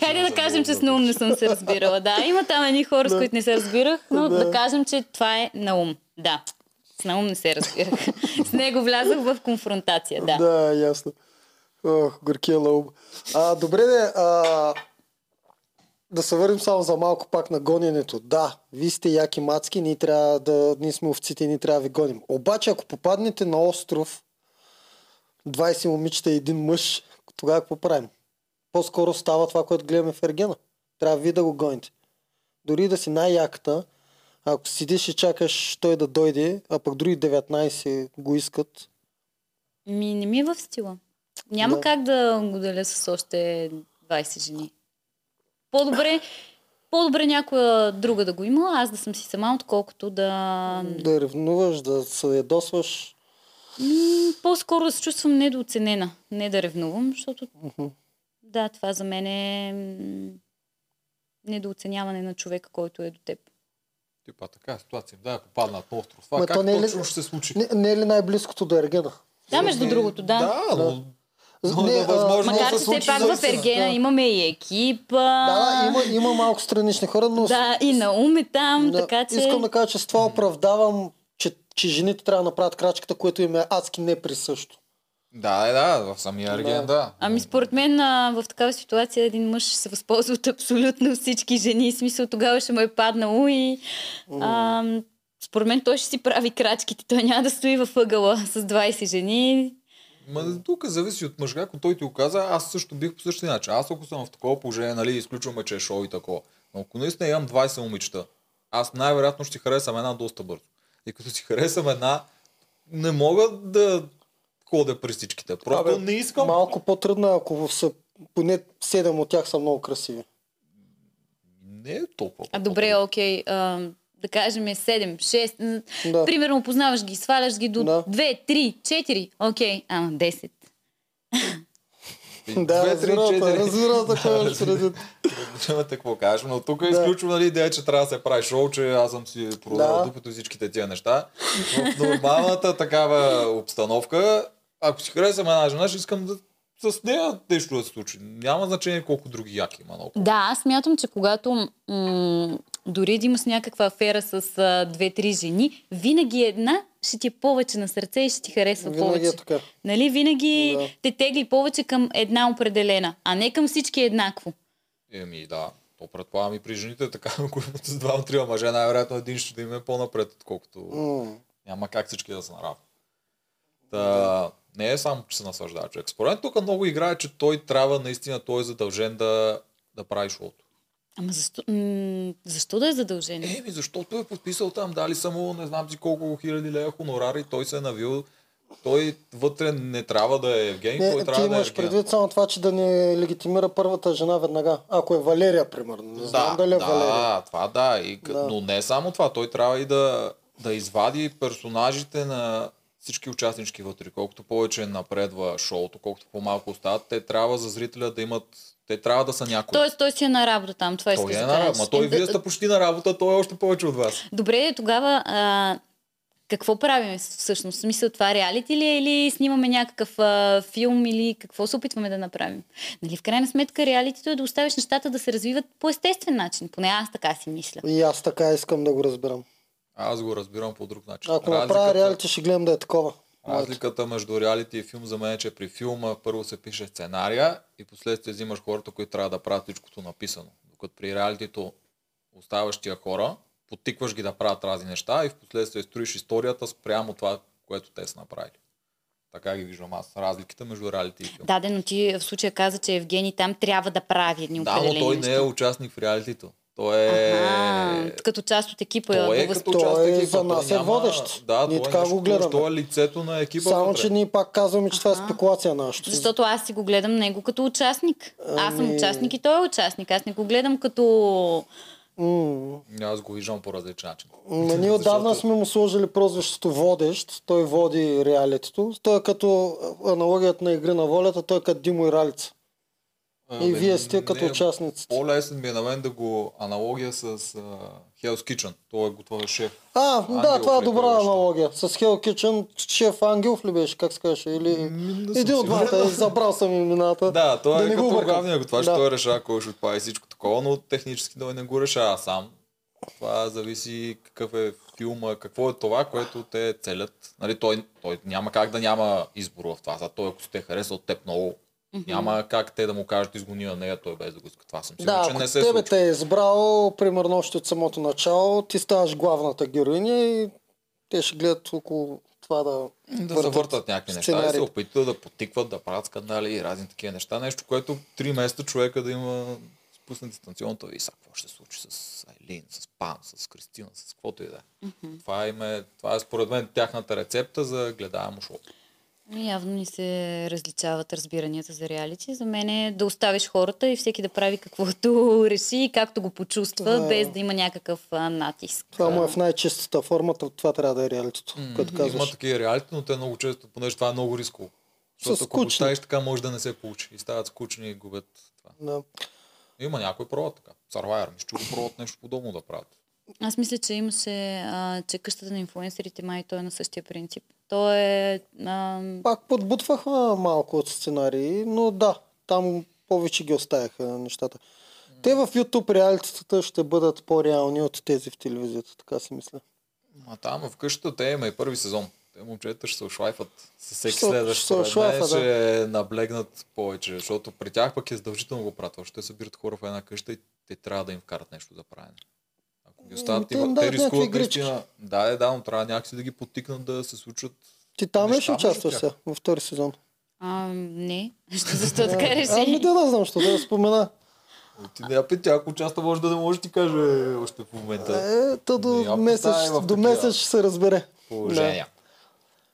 Хайде да кажем, че с Наум не съм се разбирала. Да, има там едни хора, с които не се разбирах, но да кажем, че това е Наум. Да. С Наум не се разбирах. С него влязах в конфронтация, да. Да, ясно. Ох, горкия Наум. А, добре, де, а, да се върнем само за малко пак на гоненето. Да, вие сте яки мацки, ние, трябва да, ние сме овците и ние трябва да ви гоним. Обаче, ако попаднете на остров, двайсет момичета и един мъж, тогава какво правим? По-скоро става това, което гледаме в Ергена. Трябва вие да го гоните. Дори да си най-яката, ако седиш и чакаш той да дойде, а пък други деветнайсет го искат. Ми не ми е в стила. Няма да. Как да го деля с още двайсет жени. По-добре, по-добре някоя друга да го има, аз да съм си сама, отколкото да... Да ревнуваш, да се ядосваш. М- по-скоро да се чувствам недооценена. Не да ревнувам, защото... Uh-huh. Да, това за мен е недооценяване на човека, който е до теб. Типа така ситуация, да, попадна на остров. Това как не точно ли, ще се случи? Не, не е ли най-близкото до Ергена? Да, между другото, да. Да, но... Но, не, а, макар че все пак в Ергена да. Имаме и екипа. Да, има, има малко странични хора, но... Да, и Наум е там, да, така че... Искам да кажа, че с това оправдавам, че, че жените трябва да направят крачката, което им е адски неприсъщо. Да, да, в самия Ерген, да. да. Ами според мен в такава ситуация един мъж се възползва от абсолютно всички жени. В смисъл тогава ще му е паднало и... А, според мен той ще си прави крачките. Той няма да стои във ъгъла с двайсет жени. Ма тук зависи от мъжа, ако той ти го каза, аз също бих по същия начин. Аз ако съм в такова положение, нали, изключваме, че е шоу и такова. Но ако наистина имам двайсет момичета, аз най-вероятно ще харесам една доста бързо. И като си харесам една, не мога да ходя при всичките. Просто а, бе, не искам... Малко по-трудно, ако са, поне седем от тях са много красиви. Не е толкова. А добре, окей. Okay. Да кажем седем, шест. Да. Примерно познаваш ги, сваляш ги до да. две, три, четири. Окей, ама десет. Да, разбира такова средит. Няма какво кажем, но тук изключвам нали, идея, че трябва да се прави шоу, че аз съм си продавал дупето всичките тия неща. В нормалната такава обстановка, ако си харесам една жена, ще искам да с нея нещо да се случи. Няма значение колко други яки има наоколо. Да, аз смятам, че когато м- дори да имаш някаква афера с две-три жени, винаги една ще ти е повече на сърце и ще ти харесва винаги повече. Е така. Нали? Винаги да. Те тегли повече към една определена, а не към всички еднакво. Еми да, то предполагам и при жените така, които с два-три мъже, най-вероятно един ще да им е по-напред, отколкото mm. няма как всички да са наравни. Да... Не е само, че се наслаждава човек. Според мен тук много играе, че той трябва наистина, той е задължен да, да прави шоуто. Ама защо, м- защо да е задължен? Еми, защото е подписал там, дали само не знам си колко хиляди лева хонорари, той се е навил. Той вътре не трябва да е Евгений, не, той трябва да е Евгений. Ти имаш предвид само това, че да не легитимира първата жена веднага. Ако е Валерия, примерно. Не знам да, дали е да, Валерия. Да, това да. И, да. Но не само това. Той трябва и да, да извади персонажите на... всички участнички вътре, колкото повече напредва шоуто, колкото по-малко остават, те трябва за зрителя да имат, те трябва да са някои. Тоест той си е на работа там, това той иска е да кажеш. Ма той е, вие сте почти на работа, той е още повече от вас. Добре, тогава а, какво правим всъщност? В смисъл това реалити ли е или снимаме някакъв а, филм или какво се опитваме да направим? Нали, в крайна сметка реалитито е да оставиш нещата да се развиват по естествен начин, поне аз така си мисля. И аз така искам да го разберам. Аз го разбирам по друг начин. Ако Разликата... направя реалити, ще гледам да е такова. Разликата между реалити и филм за мен е, че при филма първо се пише сценария и последствие взимаш хората, които трябва да правят всичкото написано. Докато при реалитито оставаш тия хора, подтикваш ги да правят разни неща и в последствие строиш историята спрямо това, което те са направили. Така ги виждам аз. Разликите между реалити и филм. Да, но ти в случая каза, че Евгений там трябва да прави едни определени неща. Да, но той не е участник в реалитито. Той е... Аха, като част от екипа. Той е, е като част от екипа. За нас е няма... водещ. Да, ние така го гледаме. Това е лицето на екипа. Само, вътре. Че ние пак казваме, че Аха. Това е спекулация нашата. Защото аз си го гледам него като участник. Ами... Аз съм участник и той е участник. Аз не го гледам като... Mm. Аз го виждам по различен начин. Но ние отдавна Защото... сме му сложили прозвището водещ. Той води реалитито. Той е като аналогията на Игри на волята. Той е като Димо и Ралица. И а, вие сте не, като участници. По-лесен ми е на мен да го аналогия с uh, Hell's Kitchen. Той е готова шеф. А, Ангелов, да, това е добра беше. Аналогия. С Hell's Kitchen шеф Ангелов ли беше, как се каже? Или... Един от двата, забрал съм имената. Да, той да е не като главния готвач. Да. Той решава кой ще отпади всичко такова, но технически той не го решава сам. Това зависи какъв е филма, какво е това, което те целят. Нали, той, той няма как да няма избор в това. За той, ако се те харесва от теб много, mm-hmm. няма как те да му кажат изгони на нея, той без да го иска. Това съм сигурен, да, че не се случва. Да, ако тебе те е избрал, примерно още от самото начало, ти ставаш главната героиня и те ще гледат около това да Да въртат завъртат някакви сценари. Неща и се опитват да потикват, да правят скандали и разни такива неща. Нещо, което три месеца човека да има пусна дистанционната ви. Сега какво ще се случи с Айлин, с Пам, с Кристина, с каквото и да е. Mm-hmm. Това, е това е според мен тяхната рецепта за гледаемо шоу. Явно ни се различават разбиранията за реалити. За мен е да оставиш хората и всеки да прави каквото реши и както го почувства, а... без да има някакъв натиск. Това му е в най-чистата форма, това трябва да е реалитито. Mm-hmm. Има такива реалити, но те много често, понеже това е много рисково. Защото ако го ставиш така, може да не се получи. И стават скучни и губят това. No. Има някой провод така. Сървайвър, мисля, че го провод нещо подобно да правят. Аз мисля, че имаше, а, че къщата на инфлуенсерите май той е на същия принцип. То е... А... Пак подбутваха малко от сценарии, но да, там повече ги оставяха нещата. Mm. Те в YouTube реалитетата ще бъдат по-реални от тези в телевизията, така си мисля. А там в къщата те има и първи сезон. Те момчета ще се ошлайфат със всеки следващ. Ще, ошлайфа, ще да. наблегнат повече, защото при тях пък е задължително го правят. Ще събират хора в една къща и те трябва да им вкарат нещо за правене. Ги остават, те, да, те рискуват наистина. Да, да, но трябва някакси да ги потикнат да се случат. Ти там ли ще участваш сега, във втори сезон? А, не. Защо, защо така реши? Ами да, да знам, що да спомена. Ти не я питя, ако участва може да не може да ти каже още в момента. Е, то до месец, до месец ще се разбере. Положение.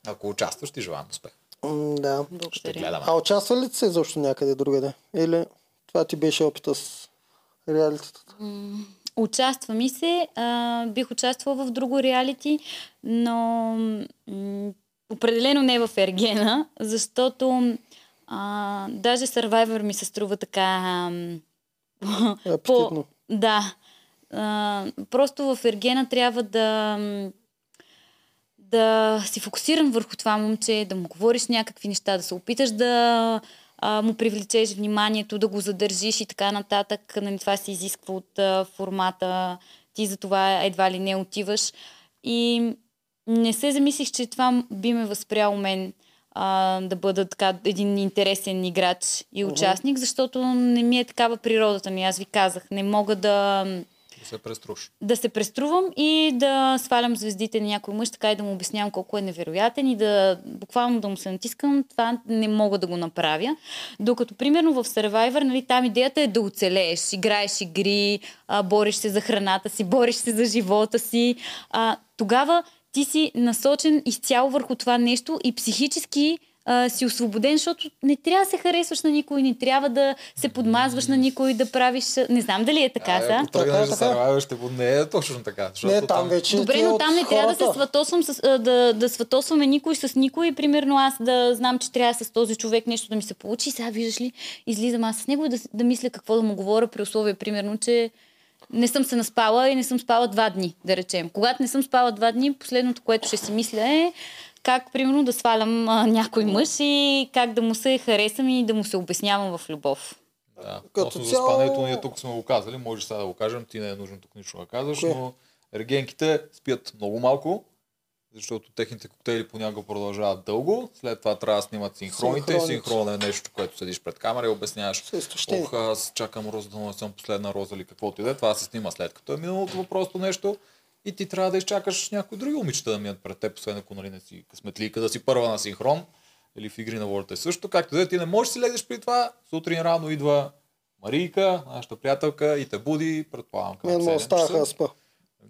Да. Ако участваш, ти желаем успех. М, да. Ще гледаме. А участва ли ти се защо някъде другаде? Или това ти беше опита с реалитетата? М- Участва ми се. А, бих участвала в друго реалити, но м- определено не в Ергена, защото а, даже Survivor ми се струва така... Апетитно. По, да. А, просто в Ергена трябва да... да си фокусирам върху това момче, да му говориш някакви неща, да се опиташ да... му привлечеш вниманието, да го задържиш и така нататък. Нали, това се изисква от а, формата. Ти за това едва ли не отиваш. И не се замислих, че това би ме възпряло мен а, да бъда така един интересен играч и участник, uh-huh. защото не ми е такава природата ми. Аз ви казах, не мога да... Да се преструваш. Да се преструвам и да свалям звездите на някой мъж, така и да му обяснявам колко е невероятен и да буквално да му се натискам, това не мога да го направя. Докато примерно в Survivor, нали, там идеята е да оцелееш, играеш игри, бориш се за храната си, бориш се за живота си. А, тогава ти си насочен изцяло върху това нещо и психически Uh, си освободен, защото не трябва да се харесваш на никой, не трябва да се подмазваш на никой, да правиш... Не знам дали е така, да? Ако тръгнеш да се равяваш, не е точно така. Не, там, там... вече добре, но там не трябва да се сватосвам с, да, да сватосваме никой с никой. Примерно аз да знам, че трябва с този човек нещо да ми се получи. Сега, виждаш ли, излизам аз с него и да, да мисля какво да му говоря при условие, примерно, че не съм се наспала и не съм спала два дни, да речем. Когато не съм спала два дни, последното, което ще си мисля е как, примерно, да свалям а, някой мъж и как да му се харесам и да му се обяснявам в любов. Да, като за спането ние тук сме го казали, може сега да го кажем, ти не е нужно тук нищо да казваш, okay. но ергенките спят много малко, защото техните коктейли понякога продължават дълго, след това трябва да снимат синхроните. Синхронит. Синхрона е нещо, което седиш пред камера и обясняваш, ох, аз чакам роза, да съм последна роза или каквото и да е, това се снима след като е миналото въпросто нещо. И ти трябва да изчакаш някои други момичета да минат пред теб, освен ако нали не си късметлийка, да си първа на синхрон или в игри на волята е също. Както да ти не можеш да си легнеш при това, сутрин рано идва Марийка, нашата приятелка, и те буди, предполагам към седем часа. Мен ме оставаха да спа.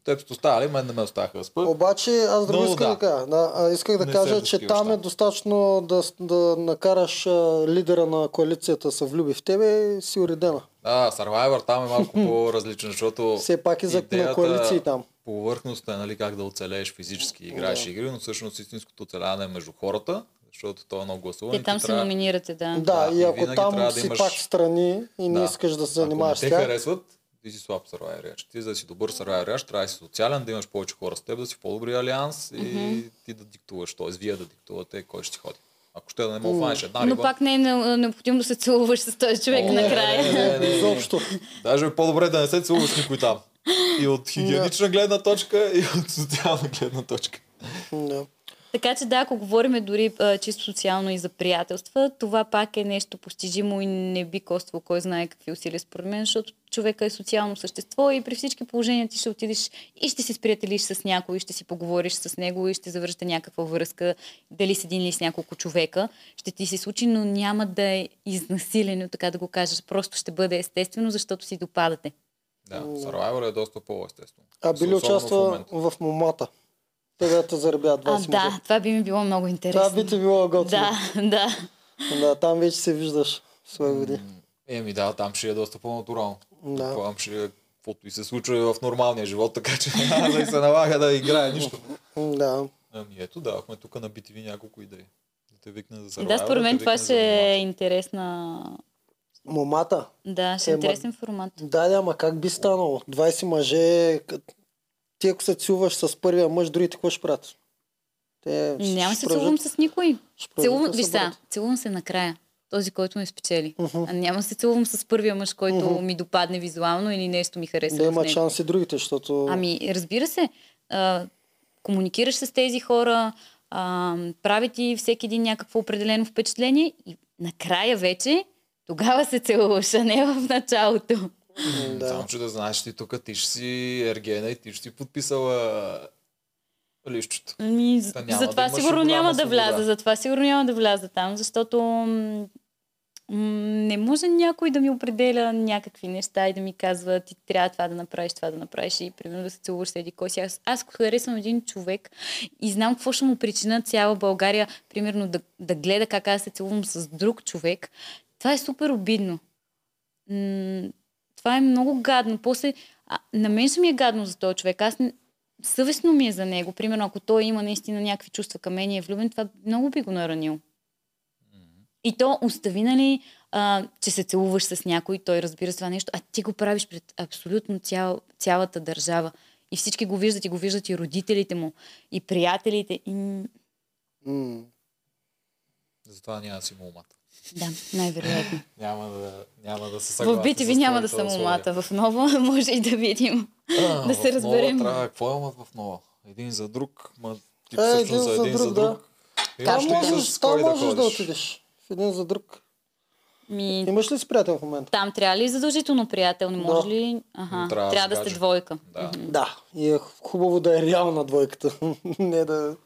Теб оставали, мен не ме оставаха да спа. Обаче аз друго искам да кажа. Да, исках да не кажа, че там оставя. Е достатъчно да, да накараш лидера на коалицията се влюби в тебе и си уредена. Да, Survivor там е малко по-различен, защото все пак е за идеята... коалиции там. Повърхността е, нали, как да оцелееш физически, играеш yeah. игри, но всъщност истинското оцеляване е между хората, защото то е много гласуване. Те там се трябва... номинирате, да. Да, да и ако там си да имаш... пак страни и не да. искаш да се занимаваш с тях. Ако не те харесват, ти си слаб сървайвъряч. Ти за да си добър сървайвъряч, трябва да си социален, да имаш повече хора с теб, да си по-добри алианс и mm-hmm. ти да диктуваш, т.е. вие да диктувате кой ще ти ходи. Ако ще да не мога фанеш една риба... Но пак не е необходимо да се целуваш с този човек накрая. Изобщо. Даже е по-добре да не се целуваш никой там. И от хигиенична гледна точка, и от социална гледна точка. Да. Така че да, ако говорим дори а, чисто социално и за приятелства, това пак е нещо постижимо и не би коствало кой знае какви усилия според мен, защото човека е социално същество и при всички положения ти ще отидеш и ще се сприятелиш с някой, ще си поговориш с него и ще завършите някаква връзка, дали с един или с няколко човека. Ще ти се случи, но няма да е изнасилено, така да го кажеш. Просто ще бъде естествено, защото си допадате. Да, Survivor е доста по-естествено. А би ли участва в, в момата? Тъдето заребяват двайсет мъжа. Да, това би ми било много интересно. Това би ти било готино. Да, да. Да, там вече се виждаш в своя води. Еми да, там ще е доста по-натурално. Да. Там ще е, каквото и се случва в нормалния живот, така че няма да се налага да играе нищо. Да. Ами ето, давахме тук на би ти ви няколко идеи. Да те викне за Сървайвър. Да, според мен това ще е интересна... Момата? Да, ще е интересен формат. Да, да, ама как би станало? двайсет мъже... Ти ако се целуваш с първия мъж, другите какво ще правят? Те... Няма се целувам с никой. Целувам... Виж сега, целувам се накрая. Този, който ме спечели. Uh-huh. А няма се целувам с първия мъж, който uh-huh. ми допадне визуално или нещо ми хареса. Да има шанс и другите, защото... Ами, разбира се, а, комуникираш с тези хора, а, прави ти всеки един някакво определено впечатление и накрая вече тогава се целуваш, а не в началото. Да. Само че да знаеш, ти тук ти ще си Ергена и ти ще си подписала лището. Ми, за това да сигурно няма да вляза, затова сигурно няма да вляза там, защото м- м- не може някой да ми определя някакви неща и да ми казва, ти трябва това да направиш, това да направиш и примерно да се целуваш с еди кой си. Аз, аз харесвам един човек и знам какво ще му причина цяла България, примерно да, да гледа как аз се целувам с друг човек. Това е супер обидно. М- Това е много гадно. После, а, на мен ще ми е гадно за този човек. Аз не... съвестно ми е за него. Примерно, ако той има наистина някакви чувства към мен и е влюбен, това много би го наранил. Mm-hmm. И то остави, нали, а, че се целуваш с някой, той разбира това нещо, а ти го правиш пред абсолютно цял, цялата държава. И всички го виждат, и го виждат и родителите му, и приятелите. И... Mm. Затова няма си момата. Да, най-вероятно. Няма да, няма да се съгласим. В би ти ви няма да съм умата. В нова може и да видим. А, да се разберем. Какво е умът в нова? Един за друг. Ма, тип, е, един за, за един друг, за друг. Да. Там можеш, там можеш да, да отидеш. В един за друг. Ми... Имаш ли си приятел в момента? Там трябва ли задължително приятел? Не може да. Ли? Ага, трябва, трябва да сте двойка. Да. Mm-hmm. Да, и е хубаво да е реална двойката. Не да...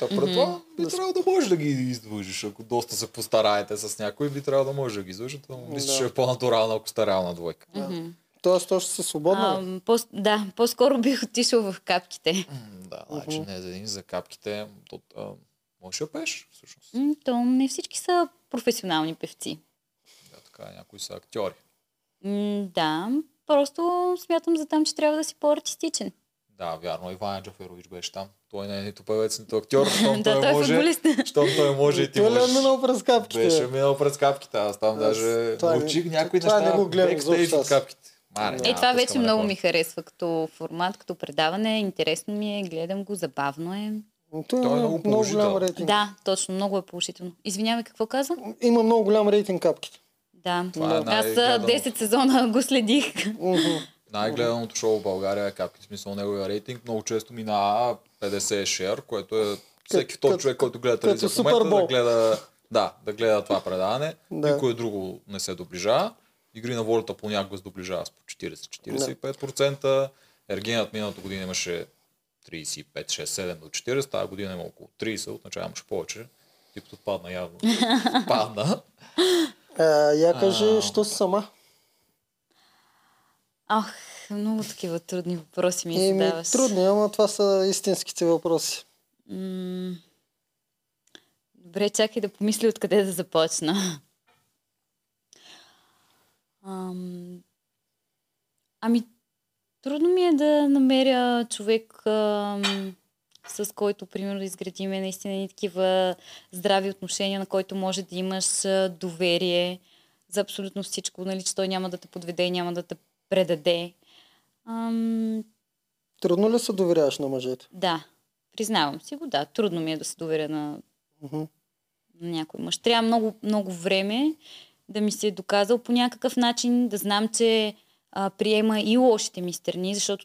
Пред това mm-hmm. би трябвало да можеш да ги издвижиш. Ако доста се постараете с някой, би трябвало да можеш да ги издвижиш. Мисля, че е по-натурална, ако сте реална двойка. Mm-hmm. Тоест, то ще се свободно? По- да, по-скоро бих отишъл в капките. Mm, да, значи mm-hmm. не за един за капките. То, а, можеш да пееш, всъщност. Mm, то не всички са професионални певци. Да, така, някои са актьори. Mm, да, просто смятам за там, че трябва да си по-артистичен. Да, вярно. Иван Джаферович беше там. Той не е нито певец, нито актьор. Щом той е може, щом той може и ти можеш. Той е минал през капките. Беше минал през капките. Аз там даже научих някои неща бекстейдж от капките. Е, това вече много ми харесва като формат, като предаване. Интересно ми е, гледам го, забавно е. Той е много положително. Да, точно, много е положително. Извинявай, какво каза? Има много голям рейтинг капките. Да, аз десет сезона го следих. Най-гледаното шоу в България е капки. В смисъл неговия рейтинг много често минава петдесет шер, което е всеки втори човек, който гледа телевизия в момента, да гледа, да, да гледа това предаване. Да. Никое друго не се доближава. Игри на волята понякога се доближава с по четирийсет до четирийсет и пет процента. Ергенът миналата година имаше трийсет и пет шест седем до четирийсет. Тая година има около трийсет. Отначало имаше повече. Типът отпадна явно. Падна. Я кажи, що си сама? Ах, много такива трудни въпроси ми задаваш. Е, трудни, ама това са истинските въпроси. М- Добре, чакай да помисля откъде да започна. Ам... Ами, трудно ми е да намеря човек, ам, с който, примерно, да изградиме наистина и такива здрави отношения, на който може да имаш доверие за абсолютно всичко, нали, че той няма да те подведе, няма да те предаде. Ам... Трудно ли се доверяваш на мъжете? Да, признавам си го, да. Трудно ми е да се доверя на, uh-huh. на някой мъж. Трябва много, много време да ми се е доказал по някакъв начин, да знам, че а, приема и лошите ми страни, защото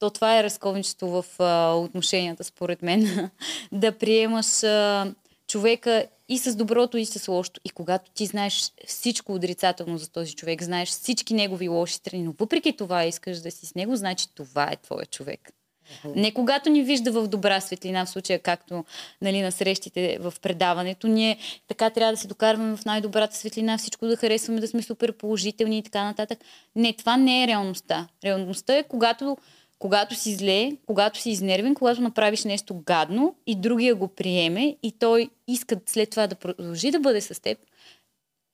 То това е разковничето в а, отношенията, според мен. Да приемаш а, човека и с доброто, и с лошото. И когато ти знаеш всичко отрицателно за този човек, знаеш всички негови лоши страни, но въпреки това искаш да си с него, значи това е твоя човек. Uh-huh. Не когато ни вижда в добра светлина, в случая както нали, на срещите в предаването, ние така трябва да се докарваме в най-добрата светлина, всичко да харесваме, да сме супер положителни и така нататък. Не, това не е реалността. Реалността е когато Когато си зле, когато си изнервен, когато направиш нещо гадно и другия го приеме и той иска след това да продължи да бъде с теб,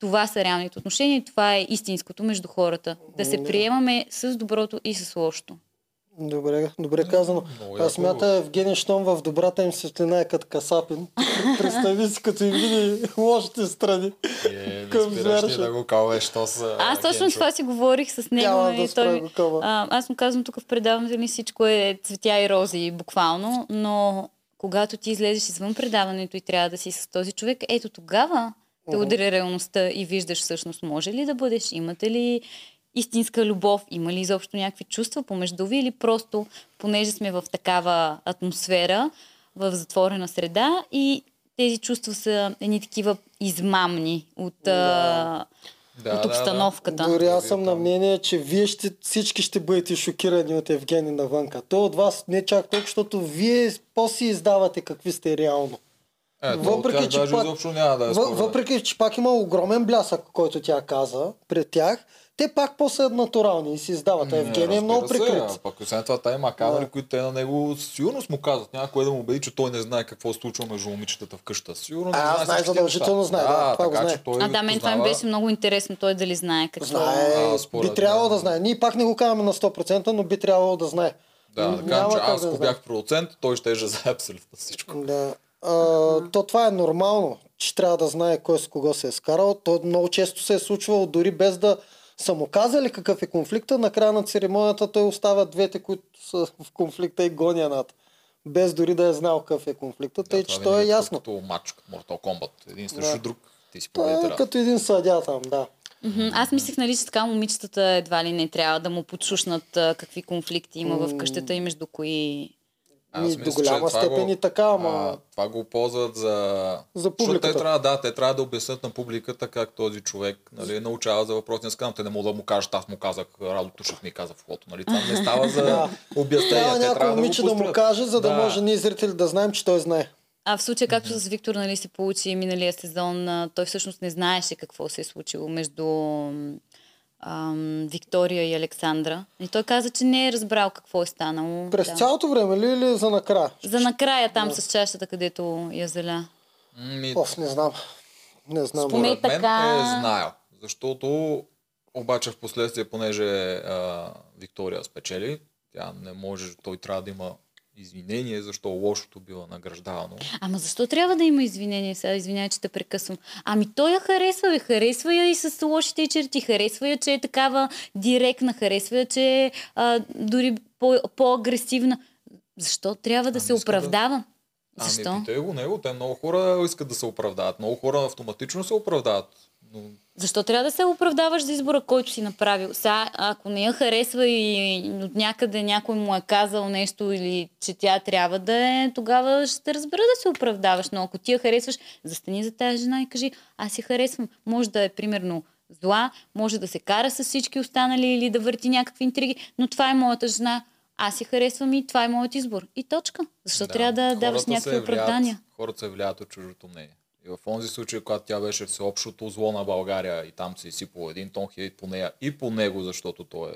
това са реалните отношения и това е истинското между хората. Да се приемаме с доброто и с лошото. Добре, добре казано. Аз смята Евгений, щом в добрата им светлина е като Касапин. Представи си, като им види лошите страни. Е, към зверша. Да го калвеш, що са... Аз точно това си говорих с него. Да и той... а, аз му казвам тук в предаването ни всичко е цветя и рози, буквално, но когато ти излезеш извън предаването и трябва да си с този човек, ето тогава те удари реалността и виждаш всъщност може ли да бъдеш, имате ли истинска любов, има ли изобщо някакви чувства помежду ви или просто понеже сме в такава атмосфера, в затворена среда и тези чувства са едни такива измамни от, да. а, да, от обстановката. Да, да. Дори аз съм на мнение, че вие ще, всички ще бъдете шокирани от Евгений навънка. Той от вас не чак толкова, защото вие по-си издавате какви сте реално. Е, въпреки, че пак, да въпреки, че пак има огромен блясък, който тя каза пред тях, те пак по-са натурални и си издават. Евгений е много прикрит. Пак освен това, тая макавери, да. Които те на него сигурно му казват. Няма кое да му убеди, че той не знае какво се случва между момичетата в къща. Сигурно не а, знае. Задължително знае. Да, това така, че той а да, мен това ми беше много интересно, той дали знае какво. Знае, а, би трябвало да, да знае. Ние пак не го казваме на сто процента, но би трябвало да знае. Да, да кажем, че аз ако бях продуцент, той ще же знае абсолютно всичко. Да. А, uh-huh. То това е нормално, че трябва да знае кой с кого се е скарал. То много често се е случвало, дори без да са му казали какъв е конфликта. На края на церемонията той остава двете, които са в конфликта и гони едната. Без дори да е знал какъв е конфликта. Тъй, да, че то е ясно. Като матч, Mortal Kombat. Един срещу да. Друг, ти си победителя. Е като един съдя там, да. Mm-hmm. Аз мислих, нали, че така момичетата едва ли не трябва да му подшушнат какви конфликти има mm-hmm. в къщата и между кои... Мисля, до голяма степен и така, ама... А, това го ползват за... за публиката. Те трябва, да, те трябва да обяснят на публиката как този човек нали, научава за въпросния скандал. Те не могат да му кажат, аз му казах, Радо Тушев ми каза в хлото. Нали? Това не става за обяснение. Трябва някой момиче да, да му каже, за да, да може ние зрители да знаем, че той знае. А в случая, както mm-hmm. с Виктор нали, се получи миналия сезон, той всъщност не знаеше какво се е случило между... Виктория и Александра. И той каза, че не е разбрал какво е станало. През да. Цялото време ли или за накрая? За накрая там да. С чашата, където я зеля. Ми... Оф, не знам. Не знам. Според мен така... е знаел. Защото обаче в последствие, понеже а, Виктория спечели, тя не може, той трябва да има извинение, защо лошото било награждавано. Ама защо трябва да има извинение? Сега извиняй, че те прекъсвам. Ами той я харесва, я харесва я и с лошите черти. Харесва я, че е такава директна. Харесва я, че е а, дори по- по-агресивна. Защо трябва да ами се оправдава? Да... Защо? Ами питай го него. Те много хора искат да се оправдават. Много хора автоматично се оправдават. Но... Защо трябва да се оправдаваш за избора, който си направил? Сега, ако не я харесва и от някъде някой му е казал нещо или че тя трябва да е, тогава ще разбера да се оправдаваш. Но ако ти я харесваш, застани за тази жена и кажи, аз я харесвам. Може да е примерно зла, може да се кара с всички останали или да върти някакви интриги, но това е моята жена. Аз я харесвам и това е моят избор. И точка. Защо да, трябва да даваш някакви оправдания? Хората се влияят от чуждото мнение. И в онзи случай, когато тя беше всеобщото зло на България и там се изсипало един тон хейт по нея и по него, защото той е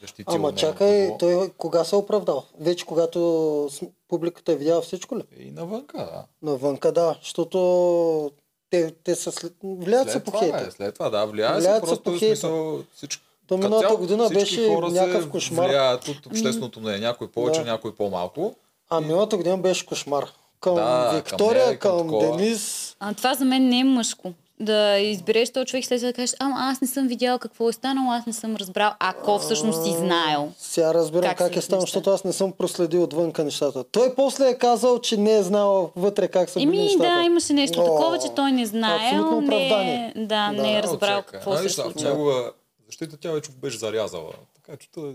защитил. Ама чакай, него. Той кога се оправдал? Вече когато публиката е видяла всичко ли? И навънка, да. Навънка, да, защото те, те са след... влияят се по хейта. Е, след това, да, влияят се просто в смисъл всичко. До миналата година беше някакъв кошмар. Влияят от общественото мнение. Някой повече, да. Някой по-малко. А миналата година беше кошмар. Към да, Виктория, към, към, към Денис. А, това за мен не е мъжко. Да избереш този човек и след да кажеш, ама аз не съм видял какво е станало, аз не съм разбрал, ако всъщност си знаел. Сега разбирам как, как е станало, защото аз не съм проследил отвънка нещата. Той после е казал, че не е знал вътре как са били нещата. Еми да, имаше нещо О, такова, че той не знаел, не, да, да, не е разбрал какво се случва. Защита тя вече беше зарязала, така че той...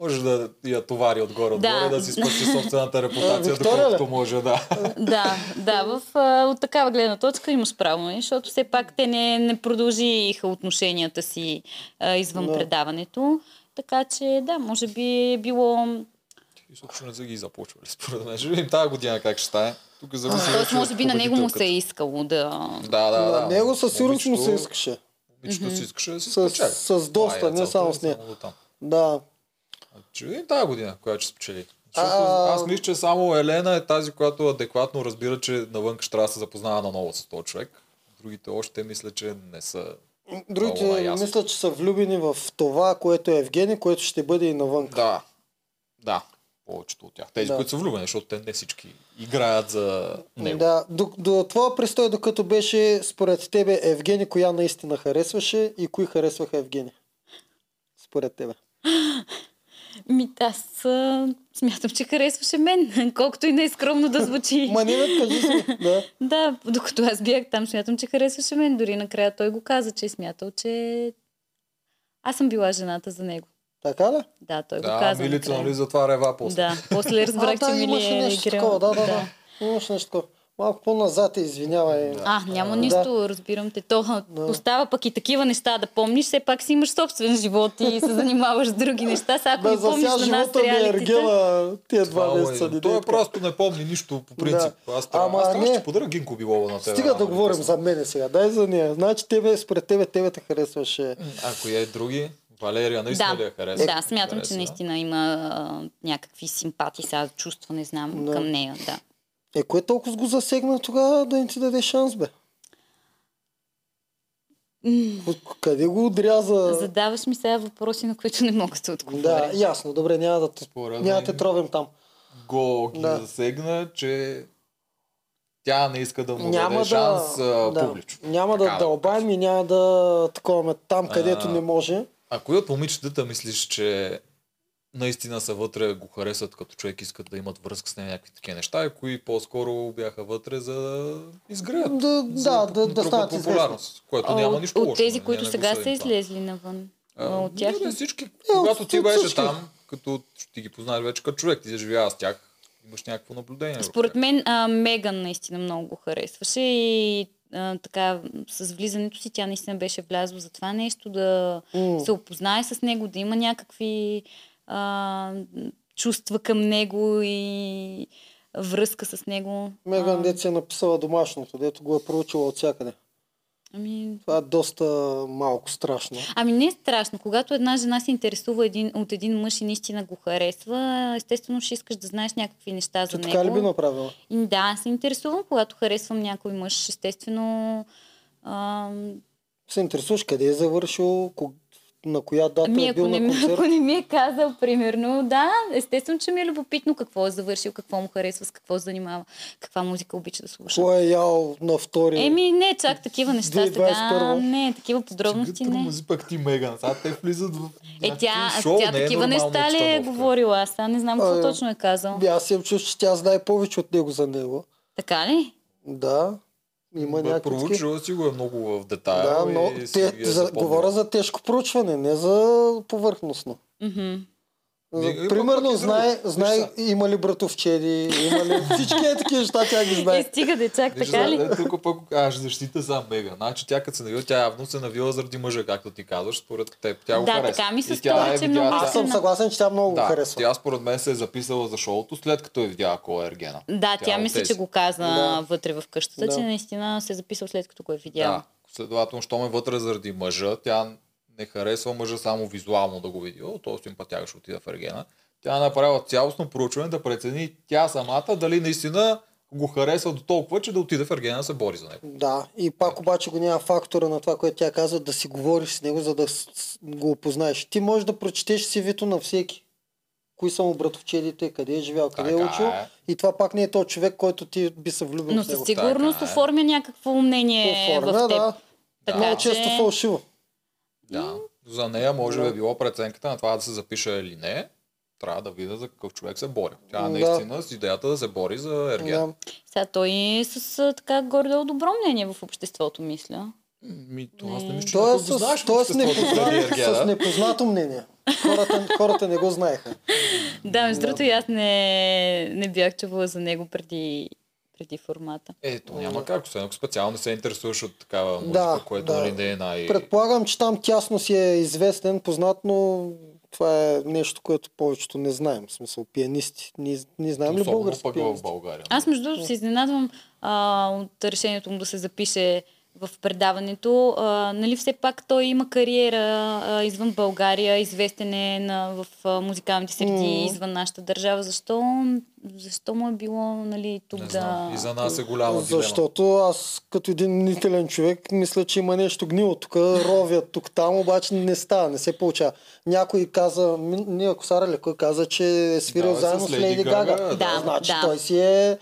може да я товари отгоре, да. отгоре, да си спаси собствената репутация, доколкото може, да. Да, да, в, от такава гледна точка има справо, защото все пак те не, не продължиха отношенията си а, извън да. предаването. Така че, да, може би е било... Изобщо не са ги започвали, според мен. Живим тази година как ще стане. Тук зависи. Тоест, може би на него му се е искало да... Да, да, да. На него със сигурност му се искаше. Обичето си искаше да си спечели. С доста, не само с нея. Да. Ще видим тази година, която ще спечели. Аз мисля, че само Елена е тази, която адекватно разбира, че навън ще трябва да се запознава наново с този човек. Другите още мисля, че не са... Другите мисля, че са влюбени в това, което е Евгений, което ще бъде и навън. Да. Да. Повечето от тях. Тези, да. които са влюбени, защото те не всички играят за него. Да, до, до това престой, докато беше според тебе Евгений, коя наистина харесваше и кои харесваха Евгений? Според тебе. Ми, аз смятам, че харесваше мен, колкото и нескромно да звучи. Манинът, кажи си. Да. Да, докато аз бях там, смятам, че харесваше мен. Дори накрая той го каза, че е смятал, че аз съм била жената за него. Така ли? Да, той го да, казва. Да, Милица, нали, затова рева после. Да, после разбрах, а, че Мили е играл. Имаше нещо, да, да, да. Имаше нещо такова. Малко по-назад е, извинявай. Да. А, няма а, нищо, да. разбирам те. То да. остава пък и такива неща да помниш. Все пак си имаш собствен живот и се занимаваш с други неща. Сега, ако да, не помниш на нас реалитета... Тия два месеца. Той просто не помни нищо по принцип. Да. Аз трябва ще подаря Гинко Билова на тебе. Стига да говорим за мене сега. Дай за нея. Значи тебе, според тебе, тебе те харесваше. Ако я и други... Валерия, наистина да. ли я харесва? Да, смятам, харесва. че наистина има а, някакви симпатии, сега чувства, не знам, да. към нея. Да. Е, кое толкова го засегна тогава да не ти даде шанс, бе? М- Къде го отряза? Задаваш ми сега въпроси, на които не мога да отговоря. Да, ясно, добре, няма да те, няма да те тровим там. Го ги да. засегна, че тя не иска да му даде шанс да, да, публично. Няма така, да дълбаем да, и няма да таковаме там, където а... не може. А кои от момичетата мислиш, че наистина са вътре, го харесват като човек, искат да имат връзка с нея, някакви такива неща, и кои по-скоро бяха вътре за да изгреят? Да, за да, да, да станат популярност, което а, няма от, нищо лошо. От тези, които сега са излезли навън. А, от тях? Не, всички. Е, когато ти беше там, като ти ги познали вече като човек, ти заживява с тях, имаш някакво наблюдение. Според мен а, Меган наистина много го харесваше и така, с влизането си тя наистина беше влязла за това нещо, да mm. се опознае с него, да има някакви а, чувства към него и връзка с него. Меган дето е написала домашното, дето го е проучила от всякъде. Ами... Това е доста малко страшно. Ами не е страшно. Когато една жена се интересува един, от един мъж и наистина го харесва, естествено ще искаш да знаеш някакви неща за Ти него. Така ли би направила? И, да, се интересувам. Когато харесвам някой мъж, естествено... А... Се интересуваш къде е завършил, на коя дата ами, е бил на концерт? Ако не ми е казал, примерно, да, естествено, че ми е любопитно какво е завършил, какво му харесва, с какво занимава, каква музика обича да слуша. Кой е ял на втори? Еми, не, чак такива неща сега. Не, такива подробности не. Музи пак ти, Меган, сега те влизат в е, тя, шоу. Тя не е такива неща ли е говорила? Аз не знам какво точно е казал. Аз съм чуш, че тя знае повече от него за него. Така ли? Да. Има бе, проучила си го е много в детайл. Да, но те, е за, говоря за тежко проучване, не за повърхностно. Mm-hmm. За, примерно, знае, знае има ли братовчеди, има ли всички е такива неща, тя ги знае. И стига дечак, така ли? Тук пък аз защита за Меган. Значи тя като се навила, тя явно се навила заради мъжа, както ти казваш, според теб. Тя го да, харесва. Така ми се стори, че много. Аз съм съгласен, че тя много да, го харесва. Тя според мен се е записала за шоуто, след като е видяла кой е Ергена. Да, тя, тя мисля, че го каза да. вътре в къщата, да. че наистина се е записал след като го е видяла. Да. Следователно, щом е вътре заради мъжа, тя не харесва мъжа само визуално да го види. О, този симпатяга ще отида в Ергена. Тя направила цялостно проучване да прецени тя самата дали наистина го харесва до толкова, че да отида в Ергена да се бори за него. Да, и пак обаче го няма фактора на това, което тя казва, да си говориш с него, за да го опознаеш. Ти можеш да прочетеш си-вито на всеки. Кои са му братовчедите, къде е живял, къде така е учил. Е. И това пак не е този човек, който ти би се влюбил в него. Но със сигурност оформя е. някакво мнение оформя, в теб. Да. Така, много че... често фалшиво. Да. За нея може да е било преценката на това да се запише или не. Трябва да видя за какъв човек се бори. Тя да. наистина с идеята да се бори за Ерген. Да. Сега той е с така гордо добро мнение в обществото, мисля. Ми, това аз не мисля, че той го знаеш. Той с, непознат, с непознато мнение. Хората, хората не го знаеха. Да, между другото и аз не, не бях чувала за него преди, преди формата. Е, то няма как. Ако специално се интересуваш от такава музика, да, което да. Не е най... Предполагам, че там тясно си е известен, познат, но това е нещо, което повечето не знаем. В смисъл, пианисти. Не, не знаем ли български пианисти? Аз между другото се изненадвам а, от решението му да се запише в предаването. А, нали, все пак той има кариера а, извън България, известен е на, в а, музикалните среди, mm. извън нашата държава. Защо, защо му е било, нали, тук да... И за нас е голяма дилема. Защото аз, като един мнителен човек, мисля, че има нещо гнило тук, ровят тук, там, обаче не става, не се получава. Някой каза, ние Косара ли, кой каза, че е свирил да, заедно с Леди Гага. Гага. Да, значи да. Той си е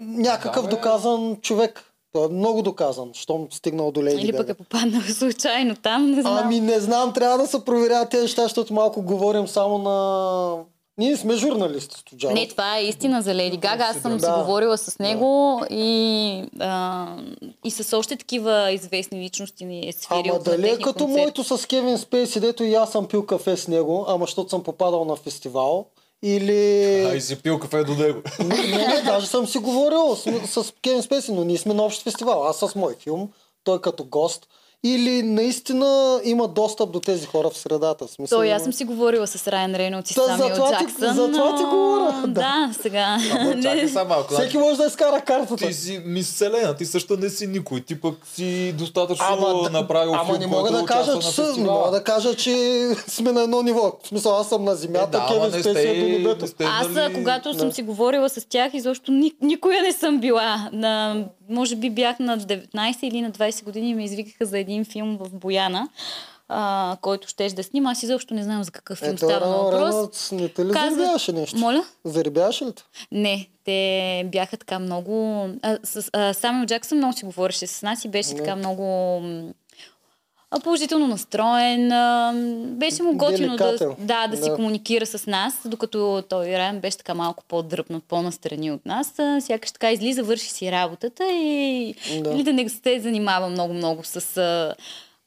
някакъв да, доказан човек. Той е много доказан, щом стигнал до Леди Гага. Или пък е попаднал случайно там, не знам. Ами не знам, трябва да се проверяват тези неща, защото малко говорим само на... Ние сме журналисти с Туджаров. Не, това е истина за Леди Гага. Аз съм да. Си говорила с него да. И, а, и с още такива известни личности ни е свирил. Ама дали е като концерт. Моето с Кевин Спейси, дето и аз съм пил кафе с него, ама защото съм попадал на фестивал. Или... А, и си пил кафе до него. Не, не, не, даже съм си говорил с, с Кевин Спейси, но ние сме на общ фестивал. Аз с мой филм, той като гост. Или наистина има достъп до тези хора в средата. В смисъл, той, аз съм си говорила с Райън Рейнолдс и Самюел Джаксън. За това ти говоря. Да, да сега. Ама, чакай са малко. Всеки може да изкара картата. Ти си мис Селена, ти също не си никой. Ти пък си достатъчно ама, направил ама, филм, ама не мога да кажа, че не мога да кажа, че сме на едно ниво. В смисъл, аз съм на земята, е, да, Кевин Спейси е до небето. Аз, нали... когато не. Съм си говорила с тях, изобщо никоя не съм била. На... Може би бях на деветнайсет или на двайсет години и ме извикаха за един филм в Бояна, а, който щеш да снима. Аз изобщо не знам за какъв филм е, става на въпрос. Не те ли казват... заребяваше нещо? Моля? Заребяваше ли те? Не, те бяха така много... А, с, а, Самюел Джаксън много си говореше с нас и беше не. Така много... положително настроен. Беше му готино да, да, да си да. Комуникира с нас, докато той Райън беше така малко по-дръпнат, по-настрани от нас. Сякаш така излиза, върши си работата и да, или да не се занимава много-много с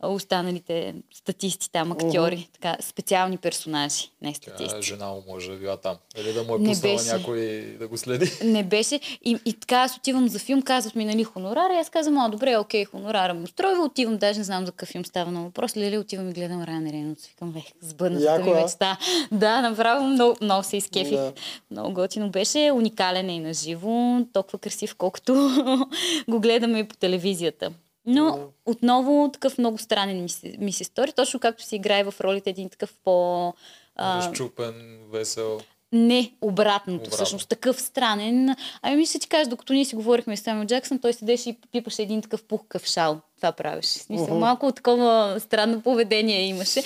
останалите статисти там, актьори, uh-huh. така, специални персонажи, не статисти. Тя жена му може да била там. Или да му е пуснала някой да го следи. Не беше. И, и така аз отивам за филм, казват ми, нали, хонорара. И аз казвам, а, добре, окей, хонорара му устройва. Отивам, даже не знам за какъв филм става на въпрос. Леле, отивам и гледам Райън Рейнолдс. Викам, вех, сбъдната ми мечта. Да, направо много, много се изкефих. Yeah. Много готино беше. Уникален е и на живо. Толкова красив, колкото го гледаме и по телевизията. Но yeah. отново такъв много странен ми се, ми се стори, точно както си играе в ролите един такъв по... Разчупен, весел... Не, обратното, обратно. Всъщност, такъв странен. Ами мисля, че кажеш, докато ние си говорихме с Самюел Джаксън, той седеше и пипаше един такъв пухкав шал. Това правеше. Смисъл, uh-huh. малко такова странно поведение имаше.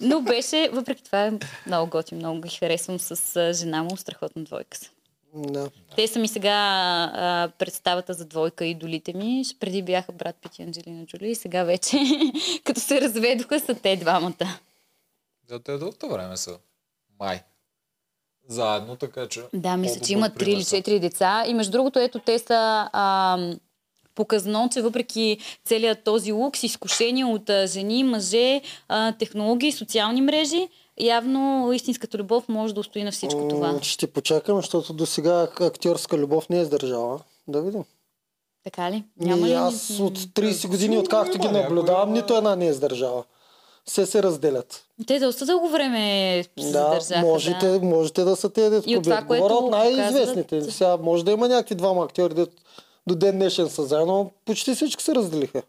Но беше, въпреки това, много готи, много ги харесвам с жена му, страхотна двойка са. No. Те са ми сега а, представата за двойка идолите ми. Преди бяха Брад Пит и Анджелина Джоли и сега вече, като се разведоха, са те двамата. За те дългото време са. Май. Заедно, така че... Да, мисля, че имат три или четири деца. И между другото, ето те са... А, показно, че въпреки целият този лукс, изкушения от а, жени, мъже, а, технологии, социални мрежи, явно истинската любов може да устои на всичко това. Ще почакам, защото до сега актьорска любов не е издържала. Да видим. Така ли? Няма и ли? Аз от трийсет години, откакто ги наблюдавам, нито една не е издържала. Все се разделят. Те доста дълго време се задържаха. Да, можете, да. можете да са те, дето бе. Говоря от най-известните. Показват... Сега може да има някакви двама актьори, дето до ден днешен са заедно, почти всички се разделиха.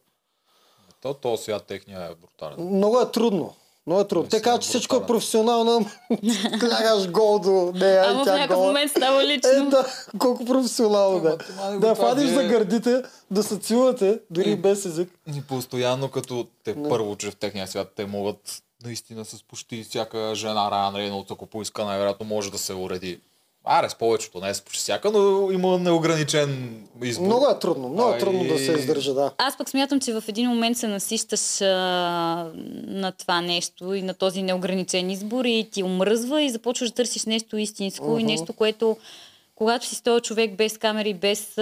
То, то сега техния е брутален. Много е трудно. Много е трудно. Те казват, че всичко е професионално. Клягаш гол до нея и тя гол. Ама в някакъв момент става лично. Е, да, колко професионално бе. Да хванеш за гърдите, да се целувате, дори без език. И постоянно, като те първо, че в техния свят те могат наистина с почти всяка жена Райън Рейнолдс, ако поиска, най-вероятно може да се уреди. Аре, с повечето, не с почти всяка, но има неограничен избор. Много е трудно, много е трудно да се издържа, да. Аз пък смятам, че в един момент се насищаш а, на това нещо и на този неограничен избор и ти омръзва и започваш да търсиш нещо истинско uh-huh. и нещо, което, когато си стоя човек без камери, без,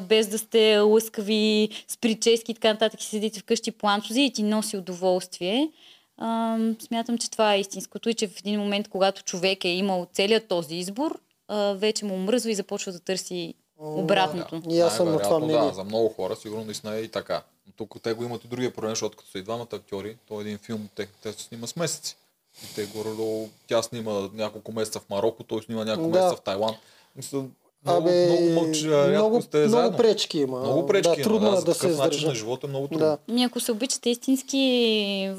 без да сте лъскави, с прически и така нататък, и седите вкъщи по антузи и ти носи удоволствие, а, смятам, че това е истинското и че в един момент, когато човек е имал целият този избор, а, вече му мръзва и започва да търси обратното. Да, и аз съм от това мнение. Да, за много хора сигурно наистина е и така. Но тук те го имат и другия проблем, защото като са и двамата актьори, то е един филм, те, те се снима с месеци. И те горе, тя снима няколко месеца в Марокко, той снима няколко да. месеца в Тайланд. Мисля, много, Абе, много мъча, много, сте много пречки има. Много пречки да, има. Трудно да, да се издържа. На живота е много трудно. Да. Ми, ако се обичате истински,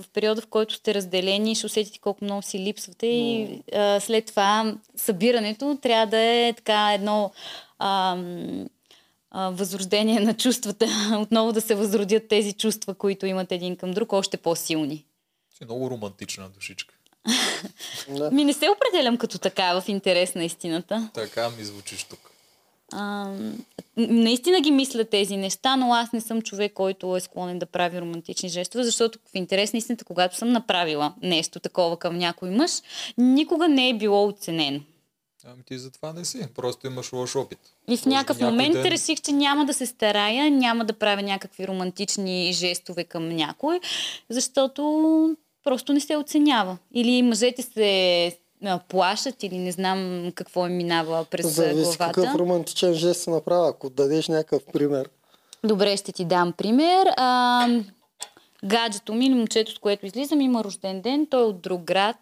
в периода, в който сте разделени, ще усетите колко много си липсвате. Но... и а, след това събирането трябва да е така едно... А, а, възрождение на чувствата. Отново да се възродят тези чувства, които имат един към друг, още по-силни. Си много романтична душичка. Да. Ми не се определям като така, в интерес на истината. Така ми звучиш тук. А, наистина ги мисля тези неща, но аз не съм човек, който е склонен да прави романтични жестове, защото в интерес на истината, когато съм направила нещо такова към някой мъж, никога не е било оценено. Ами ти затова не си. Просто имаш лош опит. И в някакъв момент ден... реших, че няма да се старая, няма да правя някакви романтични жестове към някой, защото просто не се оценява. Или мъжете се плашат, или не знам какво им минава през Зависи главата. Зависи какъв романтичен жест се направя, ако дадеш някакъв пример. Добре, ще ти дам пример. А, гаджето ми, момчето, с което излизам, има рожден ден, той е от друг град.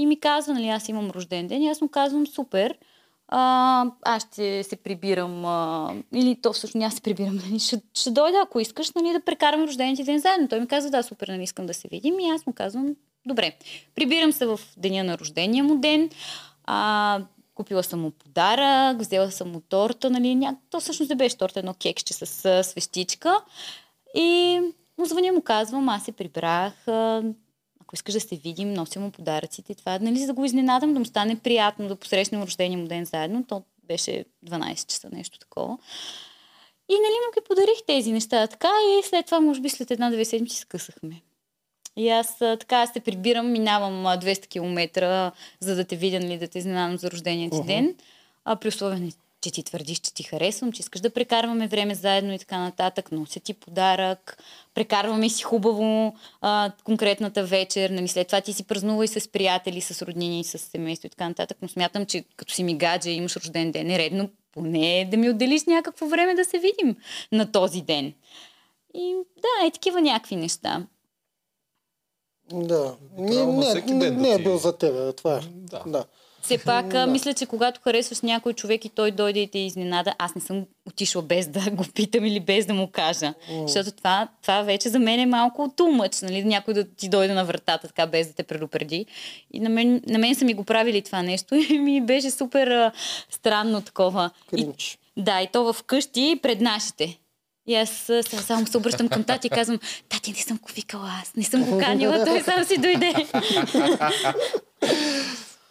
И ми казва, нали, аз имам рожден ден и аз му казвам, супер, а, аз ще се прибирам, а, или то всъщност няма се прибирам, нали, ще, ще дойда, ако искаш, нали, да прекараме рождения ти ден заедно. Той ми казва, да, супер, нали, искам да се видим и аз му казвам, добре, прибирам се в деня на рождения му ден, а, купила съм му подарък, взела съм му торта, нали, ня... то всъщност не беше торта, едно кекче с а, свещичка и му звъня, му казвам, аз се прибрах, а... ако искаш да се видим, нося му подаръците и това. Нали, за да го изненадам, да му стане приятно, да посрещнем рождения му ден заедно. То беше дванайсет часа, нещо такова. И нали му ги подарих тези неща така и след това, може би след една-две седмици скъсахме. И аз така се прибирам, минавам двеста километра, за да те видя, нали, да те изненадам за рождения ти uh-huh. ден. А при условие, че ти твърдиш, че ти харесвам, че искаш да прекарваме време заедно и така нататък, нося ти подарък, прекарваме си хубаво а, конкретната вечер, нали, след това ти си празнува и с приятели, с роднини, с семейство и така нататък, но смятам, че като си ми гадже и имаш рожден ден, е редно поне да ми отделиш някакво време да се видим на този ден. И да, е такива някакви неща. Да, не, не, не, не е бил за теб, това е. Да. Да. Все пак, да. Мисля, че когато харесваш някой човек и той дойде и те изненада, аз не съм отишла без да го питам или без да му кажа. Mm. Защото това, това вече за мен е малко тумъч, нали? Някой да ти дойде на вратата така, без да те предупреди. И на мен, на мен са ми го правили това нещо и ми беше супер а, странно такова. И, да, и то в къщи пред нашите. И аз само се обръщам към тати и казвам, тати, не съм го викала аз, не съм го канила, той сам си дойде.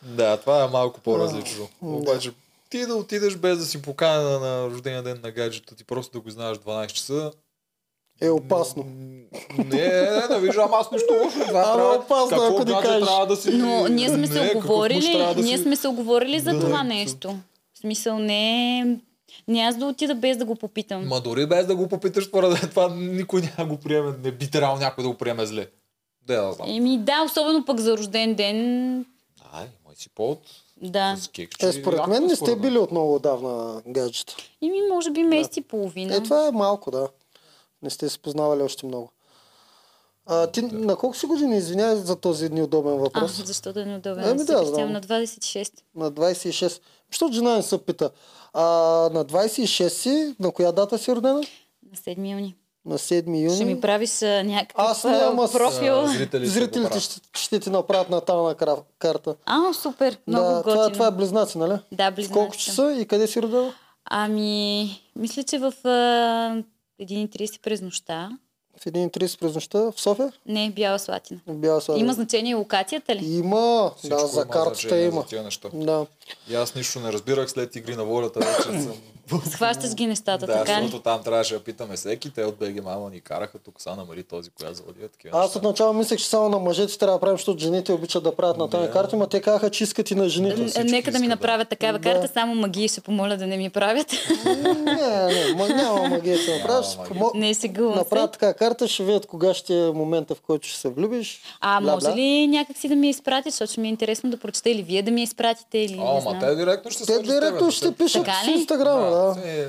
Да, това е малко по-различно. Да. Обаче ти да отидеш без да си покана на рождения ден на гаджето ти, просто да го знаеш дванайсет часа. Е опасно. Не, не, не, не виждам аз нищо лошо. А, е опасно, ако ти кажеш. Да си... Но ние сме не, се оговорили, да ние си... сме се оговорили за да, това не, нещо. В смисъл не... Не аз да отида без да го попитам. Ма дори без да го попиташ, поради това никой няма го приеме. Не би трябвало някой да го приеме зле. Да, да. Еми да, особено пък за рожден ден... Ай, мой си повод. Да. Е, според мен не сте били от много отдавна гаджета. Ими, може би месец и да. половина. Е, това е малко, да. Не сте се познавали още много. А, ти да. на колко си години, извинявай за този неудобен въпрос? А, защо да е неудобен? Ами да, знам. На двайсет и шест. На двайсет и шест. Защото жена не се пита. А, на двайсет и шест си, на коя дата си родена? На седми юни. На седми юни. Ще ми правиш някакъв профил. С... Зрителите, Зрителите ще, ще ти направят натална карта. А, супер. Много да, готино. Това, това е близнаци, нали? Да, близнаци. Колко часа и къде си родила? Ами, мисля, че в един и трийсет през нощта. В един и трийсет през нощта? В София? Не, в Бяла Слатина. Бяла Слатина. Има значение локацията ли? Има. Всичко да, за картата има. За има. Да. И аз нищо не разбирах след Игри на волята. Вече съм... Схващаш ги нещата, да, така ли? Да, защото там трябваше да питаме всеки. Те от БГ Мама ни караха, тук са намали този, коя заводия. Такива аз отначало мислех, че само на мъжете трябва да правим, защото жените обичат да правят на тази карта, но те казаха, че искат и на жените. Нека да ми направят такава карта, само магии се помоля да не ми правят. Не, не, няма магия се направят. Направят така карта, ще видят кога ще е момента, в който ще се влюбиш. А може ли някакси да ми изпратиш, защото ми е интересно да прочете или вие да ми изпратите или. Ама те директно ще се директно ще пишат в Инстаграма, да. Се,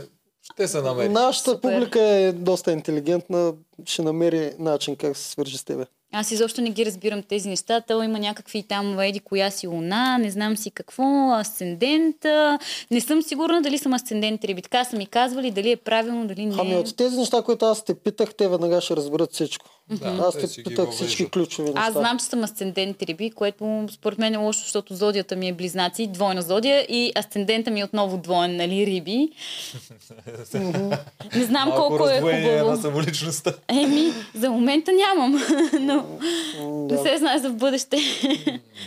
ще се намери. Нашата супер публика е доста интелигентна, ще намери начин как се свържи с тебе. Аз изобщо не ги разбирам тези неща. Та има някакви там еди коя си луна, не знам си какво, асцендент. Не съм сигурна дали съм асцендент риби. Така са ми казвали, дали е правилно, дали не е. Ами от тези неща, които аз те питах, те веднага ще разберат всичко. Да, аз те питах всички ключови неща. Аз знам, че съм асцендент риби, което според мен е лошо, защото зодията ми е близнаци, двойна зодия и асцендента ми е отново двоен, нали, риби. Не знам колко е хубаво. Еми, за момента нямам. Не се знае за в бъдеще.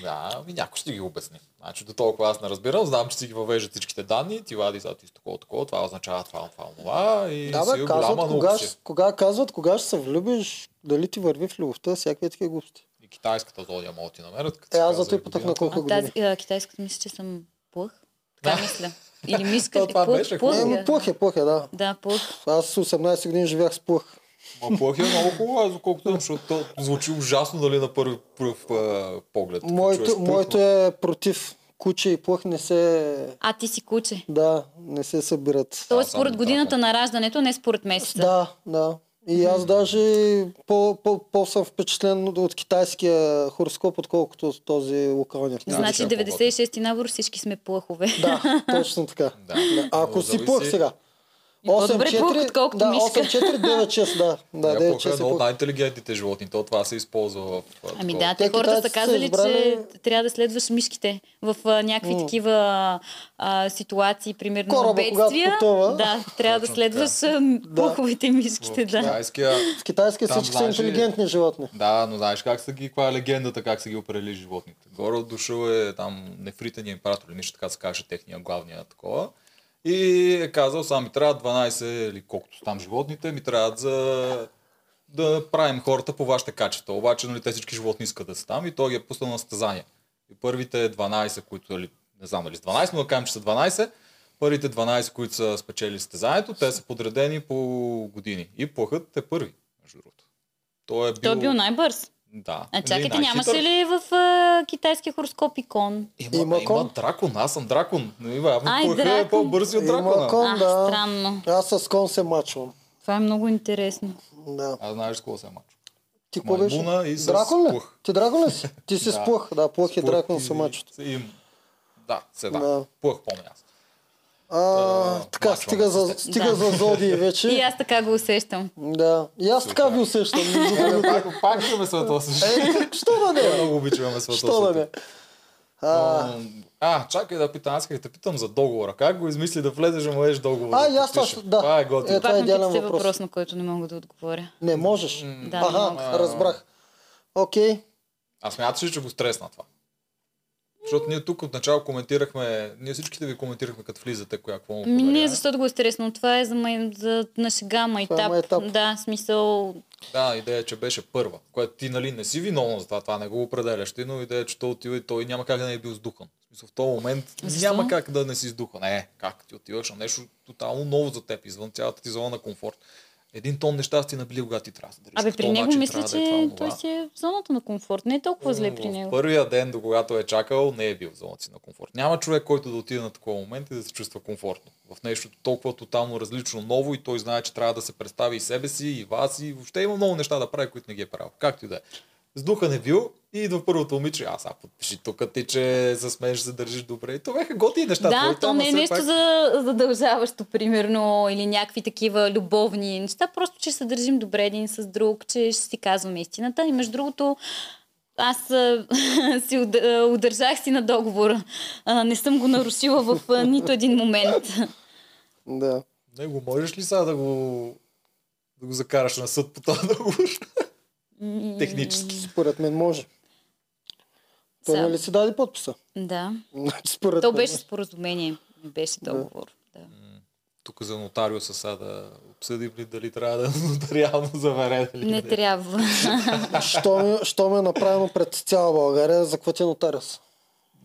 Да, някой ще ги обясни. Значи до толкова аз не разбирам, знам, че си ги въвеждат всичките данни, ти вади зад изтоко, такова, това означава това, това, това и да, си голяма наукция. Кога казват, кога ще се влюбиш, дали ти върви в любовта, всякакви такива глупости. И китайската зодия могат ти намерят. Е, аз зато и пътъх на колко години. Аз китайската мисля, че съм плъх. Така мисля. Или мисля, че плъх е, плъх е, да. Да, плъх. Аз осемнайсет години живях с плъх. Ма плъх е много хубаво, доколкото, защото звучи ужасно, дали на първи пръв поглед. Моето, моето е против. Куче и плъх не се... А, ти си куче? Да, не се събират. Тоест според годината на раждането, не според месеца. Да, да. И аз даже по-съм впечатлен от китайския хороскоп, отколкото от този локалния. Значи деветдесет и шести набор всички сме плъхове. Да, точно така. Ако си плъх сега. осем четири девет шест, да. Да, да, е едно от най-интелигентните животни. То това се използва в... Ами да, те хората са казали, избрали... че трябва да следваш мишките в а, някакви mm. такива а, ситуации, примерно кораба, бедствия. Да, трябва да следваш плъховите мишките. Да. Китайския... В китайския всички са интелигентни животни. Да, но знаеш как са ги, каква е легендата, как са ги опрели животните. Горе от дошъл е там нефритен император, или нещо така се каже техния главния такова. И е казал, сами трябва дванайсет или колкото там животните, ми трябва за да правим хората по вашите качества. Обаче, нали, те всички животни искат да са там и той ги е пуснал на състезание. И първите дванайсет, които, не знам дали с дванайсет, но да кажем, че са дванайсет, първите дванайсет, които са спечели състезанието, те са подредени по години. И плъхът е първи, между другото. Той е бил, той е бил най-бърз. Да. А чакайте, няма се ли в а, китайския хороскоп икон? Има, има, има дракон, аз съм дракон. Има, Ай, плъха дракон. Е по-бързи от дракона. Кон, да. А, странно. Аз с кон се мачвам. Това е много интересно. Да. Аз знаеш с кого се мачвам. Ти кой беше? Дракон ли? Ти дракон ли си? Ти си с плъх. Да, плъх и дракон се мачват. Да, седа. Да. Плъх помня аз. А, да, така, стига за, стига да. за зодии вече. И аз така го усещам. Да, и аз Супер. така ви усещам. Пак ще ме светосиш. Що да не? Много обичаме светосите. А... а, чакай да питам, аз да питам за договора. Как го измисли да влезеш да младеш договора? А, и аз това, да. Това е готино. Е, това е идеален въпрос. въпрос, на който не мога да отговоря. Не можеш? Да, Аха, не разбрах. Окей. Okay. Аз смяташ, че го стресна това. Защото ние тук отначало коментирахме, ние всичките ви коментирахме като влизате, коя какво му подаря. Не, защото го е интересно. Това е за, май, за на шега, майтап. Е да, смисъл... Да, идея, че беше първа. Което ти, нали, не си виновна за това, това не го определяш ти, но идея, че той отива и той няма как да не е бил сдухан. В този момент Защо? няма как да не си сдухан. Е, как ти отиваш на нещо тотално ново за теб, извън цялата ти зона на комфорт. Един тон нещастие набили, когато ти трябва да държиш. Абе, при него мисля, че да е той си е в зоната на комфорт. Не е толкова зле при него. В първия ден, до когато е чакал, не е бил в зоната си на комфорт. Няма човек, който да отиде на такова момент и да се чувства комфортно. В нещо толкова тотално различно, ново и той знае, че трябва да се представи и себе си, и вас, и въобще има много неща да прави, които не ги е правил. Както и да е. С духа не бил и идва първото момиче, аз сега подпиши тук ти, че се смееш, се държиш добре. И това бяха готини неща. Да, твои, то не е нещо пак... за задължаващо, примерно, или някакви такива любовни неща. Просто, че се държим добре един с друг, че ще си казваме истината. И между другото, аз си удържах си на договора. Не съм го нарушила в нито един момент. Да. Не го можеш ли сега да го, да го закараш на съд по този договор? Технически. Според мен може. Той не ли си даде подписа? Да. Според то беше споразумение, не беше договор. Да. Да. Тук за нотариуса сега да обсъдим ли дали трябва да нотариално завере. Не, не трябва. що, що ме е направено пред цяла България, за какво ти е нотариус?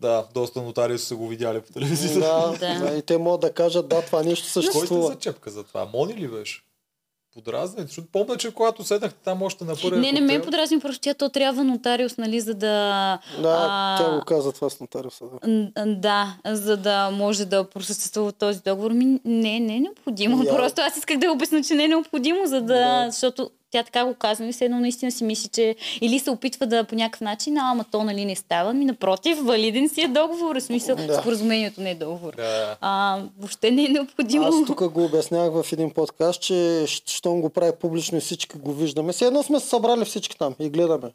Да, доста нотариуси са го видяли по телевизията. Да, да. И те могат да кажат, да, това нещо съществува. Кой те зачепка за това? Мони ли беше? Подразни? Защото помня, че когато седнахте там още на първия... Не, не ме подразни, просто тя то трябва нотариус, нали, за да... Да, а... тя го каза това с нотариуса. Да, да, за да може да просъществува този договор. Ми, не, не е необходимо. Yeah. Просто аз исках да обясня, че не е необходимо, за да... Yeah. Защото тя така го казва и все едно наистина си мисли, че или се опитва да по някакъв начин, а, ама то нали не става, ми напротив, валиден си е договор, в смисъл, да. Споразумението не е договор. Да. А, въобще не е необходимо. Аз тук го обяснявах в един подкаст, че щом го прави публично и всички го виждаме. Все едно сме се събрали всички там и гледаме.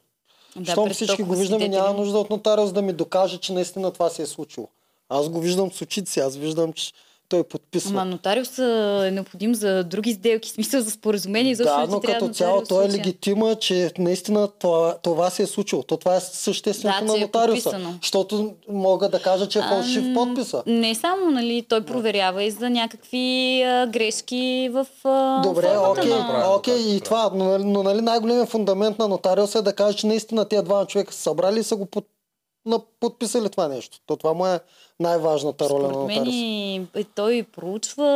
Да, щом всички го виждаме, няма нужда от нотариус да ми докаже, че наистина това се е случило. Аз го виждам с очите си, аз виждам, че той подписва. Ама нотариус е необходим за други сделки, смисъл за споразумение. Да, защото но като цяло той е легитима, че наистина това, това се е случило. То това е същественото да, на нотариуса. Е защото мога да кажа, че е фалшив а, подписа. Не само, нали, той проверява и за някакви а, грешки в а, добре, окей, на... окей, и това. Но, но нали, най-големият фундамент на нотариуса е да каже, че наистина тия два човека са събрали и са го подписали. Подписали това нещо. То това му е най-важната роля на нотариуса. Според мен той проучва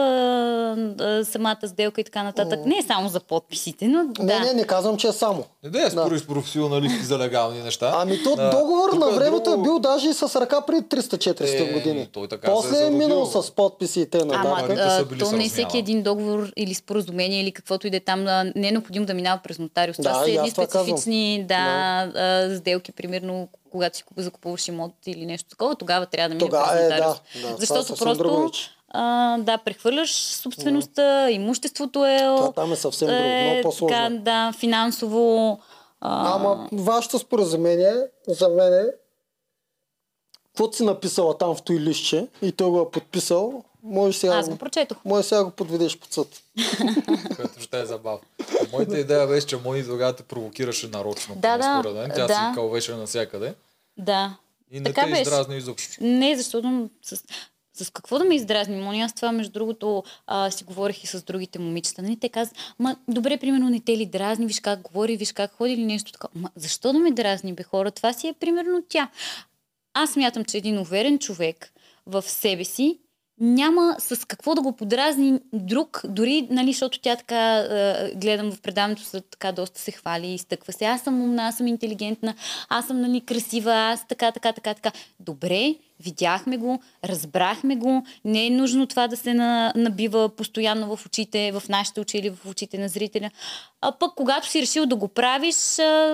самата сделка и така нататък. Не е само за подписите, но да. Не, не, не казвам, че е само. Не да е спори с професионалисти за легални неща. Ами то да. Договор тук на времето е бил даже и с ръка при триста-четиристотин е, години. Той така после е, е минал с подписите на дата. То не е всеки един договор или споразумение или каквото и да е там. Не е необходимо да минава през нотариус. Да, това са едни специфични да, да. Сделки, примерно когато си закупуваш имот или нещо такова, тогава трябва да мине през нотариус. Е, да, да, защото просто а, да, прехвърляш собствеността, имуществото е... Това там е съвсем друго, много по-сложно. Така, да, финансово... А... Ама вашето споразумение за мен е каквото си написала там в той листче и той го е подписал, може сега, аз го прочетох. Може сега го подведеш под съд. Което ще е забавно. Моята идея беше, че Мони тогава те провокираше нарочно. Да, да. Спореден. Тя да. Си кълвеше навсякъде. Да. И не така те издразни изобщо. Не, защото с, с какво да ме издразни, Мони? Аз това, между другото, а, си говорих и с другите момичета. Нали? Те казват, ма добре, примерно, не те ли дразни, виж как говори, виж как ходи или нещо такова. Ма защо да ме дразни, бе хора? Това си е примерно тя. Аз смятам, че един уверен човек в себе си няма с какво да го подразни друг, дори, нали, защото тя така, е, гледам в предаването, така доста се хвали и изтъква се. Аз съм умна, аз съм интелигентна, аз съм, нали, красива, аз така, така, така, така. Добре, видяхме го, разбрахме го, не е нужно това да се на, набива постоянно в очите, в нашите очи или в очите на зрителя. А пък, когато си решил да го правиш,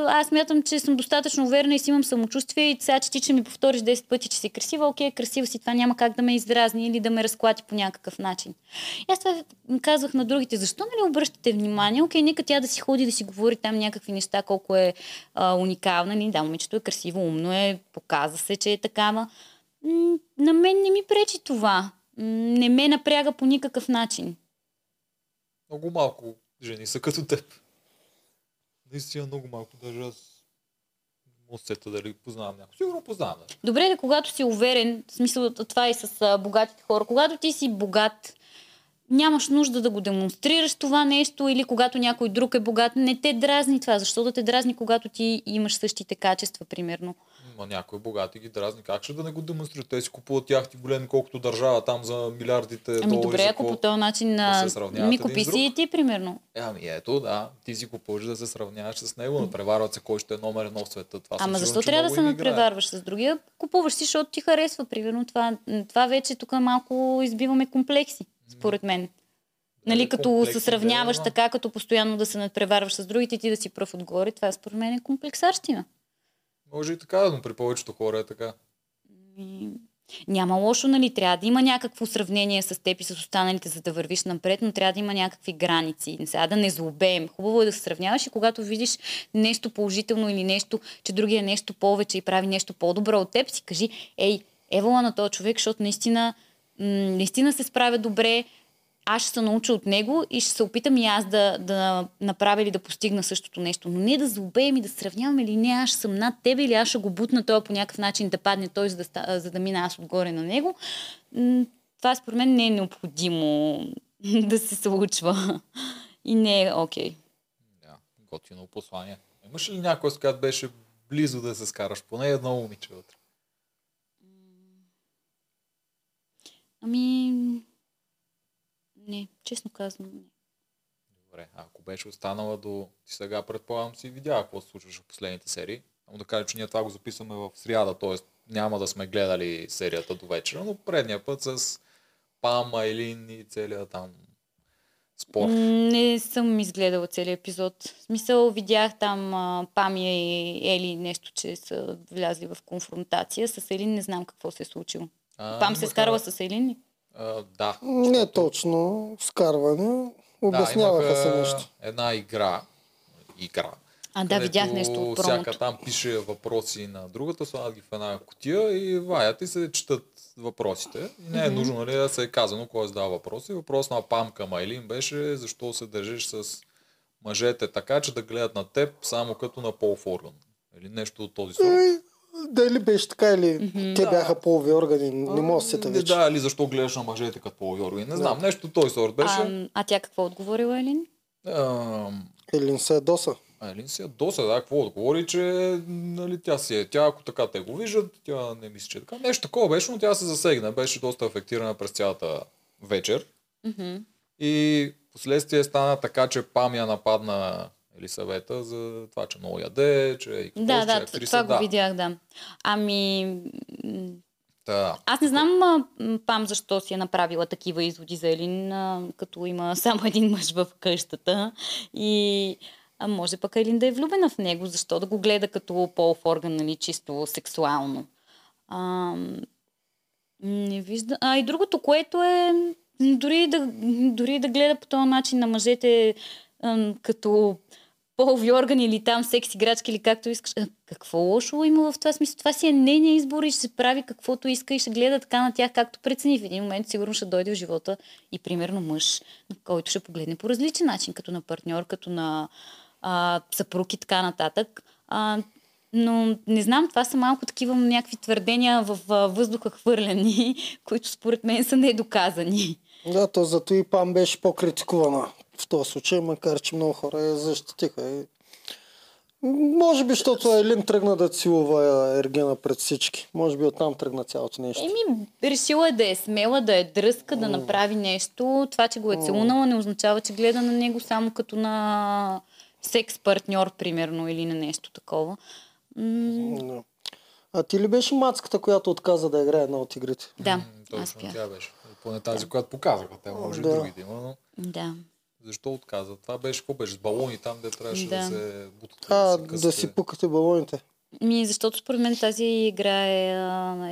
аз смятам, че съм достатъчно уверена и си имам самочувствие и сега, че ти ще ми повториш десет пъти, че си красива, окей, красива си, това няма как да ме издразни или да ме разклати по някакъв начин. И аз това казвах на другите, защо не ли обръщате внимание, окей, нека тя да си ходи, да си говори там някакви неща, колко е а, уникална, не, да, момичето е красиво, умно е, показва се, че е такава. На мен не ми пречи това. Не ме напряга по никакъв начин. Много малко жени са като теб. Наистина много малко. Даже аз мостета дали познавам някой. Сигурно познавам. Да. Добре, да, когато си уверен, в смисъл това и с богатите хора, когато ти си богат, нямаш нужда да го демонстрираш това нещо или когато някой друг е богат, не те дразни това. Защо да те дразни, когато ти имаш същите качества, примерно? Ма някой богат и ги дразни. Как ще да не го демонстрират? Те си купуват яхти големи, колкото държава там за милиардите долари. Ами добре, ако по този начин да ми купи си и ти, примерно. Е, ами ето, да. Ти си купуваш да се сравняваш с него, надпреварват се кой ще е номер едно в света. Това ама защо сигурно, трябва да се надпреварваш с другия? Купуваш си, защото ти харесва, примерно. Това, това вече тук малко избиваме комплекси, според мен. Нали, като се сравняваш дема. Така, като постоянно да се надпреварваш с другите, ти да си пръв отгоре, това според мен е комплексарщина. Може и така, но при повечето хора е така. Няма лошо, нали? Трябва да има някакво сравнение с теб и с останалите, за да вървиш напред, но трябва да има някакви граници. Сега да не злобеем. Хубаво е да се сравняваш и когато видиш нещо положително или нещо, че другия нещо повече и прави нещо по-добро от теб, си кажи, ей, евала на този човек, защото наистина, наистина се справя добре, аз ще се науча от него и ще се опитам и аз да, да направя или да постигна същото нещо. Но не да злобеем и да сравнявам или не, аз съм над тебе или аз ще го бутна той по някакъв начин да падне той, за да, за да мина аз отгоре на него. Това според мен не е необходимо да се случва. И не е окей. Okay. Да, готино послание. Имаш ли някой, с която беше близо да се скараш? Поне едно момиче вътре. Ами... Не, честно казвам, не. Добре, ако беше останала до... Ти сега предполагам си видяла какво се случваше в последните серии. Ама да кажа, че ние това го записваме в сряда, т.е. няма да сме гледали серията до вечера, но предния път с Пам, Айлин и целият там спор. Не съм изгледала целият епизод. В смисъл, видях там Пам и Ели нещо, че са влязли в конфронтация. С Айлин не знам какво се е случило. А, Пам се скарала с Айлин? Uh, да. Не защото... точно. Скарване. Обясняваха да, се нещо. Една игра. Игра. А, да, видях нещо от промото. Всяка там пише въпроси на другата, слагат ги в една кутия и ваят и се четат въпросите. И не е mm-hmm. нужно нали, да се е казано кой задава въпроси. Въпрос на Памка Майлин беше защо се държиш с мъжете така, че да гледат на теб само като на полов орган. Или нещо от този сорт. Дали беше така или mm-hmm, те да. бяха полови органи, не може да се тъвече. Да, или защо гледаш на мъжете като полови органи, не знам, да. нещо той сорт беше. А, а тя какво отговорила, Елин? А, Елин се е доса. А, Елин се е доса, да, какво отговори, че нали, тя си е, тя ако така те го виждат, тя не мисли, че така. Нещо такова беше, но тя се засегна, беше доста афектирана през цялата вечер. Mm-hmm. И последствие стана така, че Пам я нападна... Или съвета за това, че много яде, че и какво, да, че да, актриса. Това да, това го видях, да. Ами... Да. Аз не знам а, Пам защо си е направила такива изводи за Елин, а, като има само един мъж в къщата. И а може пък Елин да е влюбена в него, защо да го гледа като полов орган, нали, чисто сексуално. А, не виждам. А и другото, което е дори да, дори да гледа по този начин на мъжете а, като... полови органи или там секс играчки или както искаш. А, какво лошо има в това смисъл? Това си е нейния избор и ще се прави каквото иска и ще гледа така на тях, както прецени. В един момент сигурно ще дойде в живота и примерно мъж, на който ще погледне по различен начин, като на партньор, като на а, съпруг и така нататък. А, но не знам, това са малко такива някакви твърдения в а, въздуха хвърляни, които според мен са недоказани. Да, то зато и Пам беше по-критикувана в този случай, макар че много хора я защитиха. И... Може би, защото Елин тръгна да целува Ергена пред всички. Може би оттам тръгна цялото нещо. Еми, решила е да е смела, да е дръзка, да направи нещо. Това, че го е целунала, не означава, че гледа на него само като на секс-партньор, примерно, или на нещо такова. М- а ти ли беше мацката, която отказа да играе една от игрите? Да, м-м, аз бях. Тя беше. Поне тази, да. която показаха. Те може да. и другите има, но... Да. Защо отказа? Това беше какво беше? С балони там, де трябваше да, да се бутат. А, да си, да си пукате балоните. Ми, защото според мен тази игра е,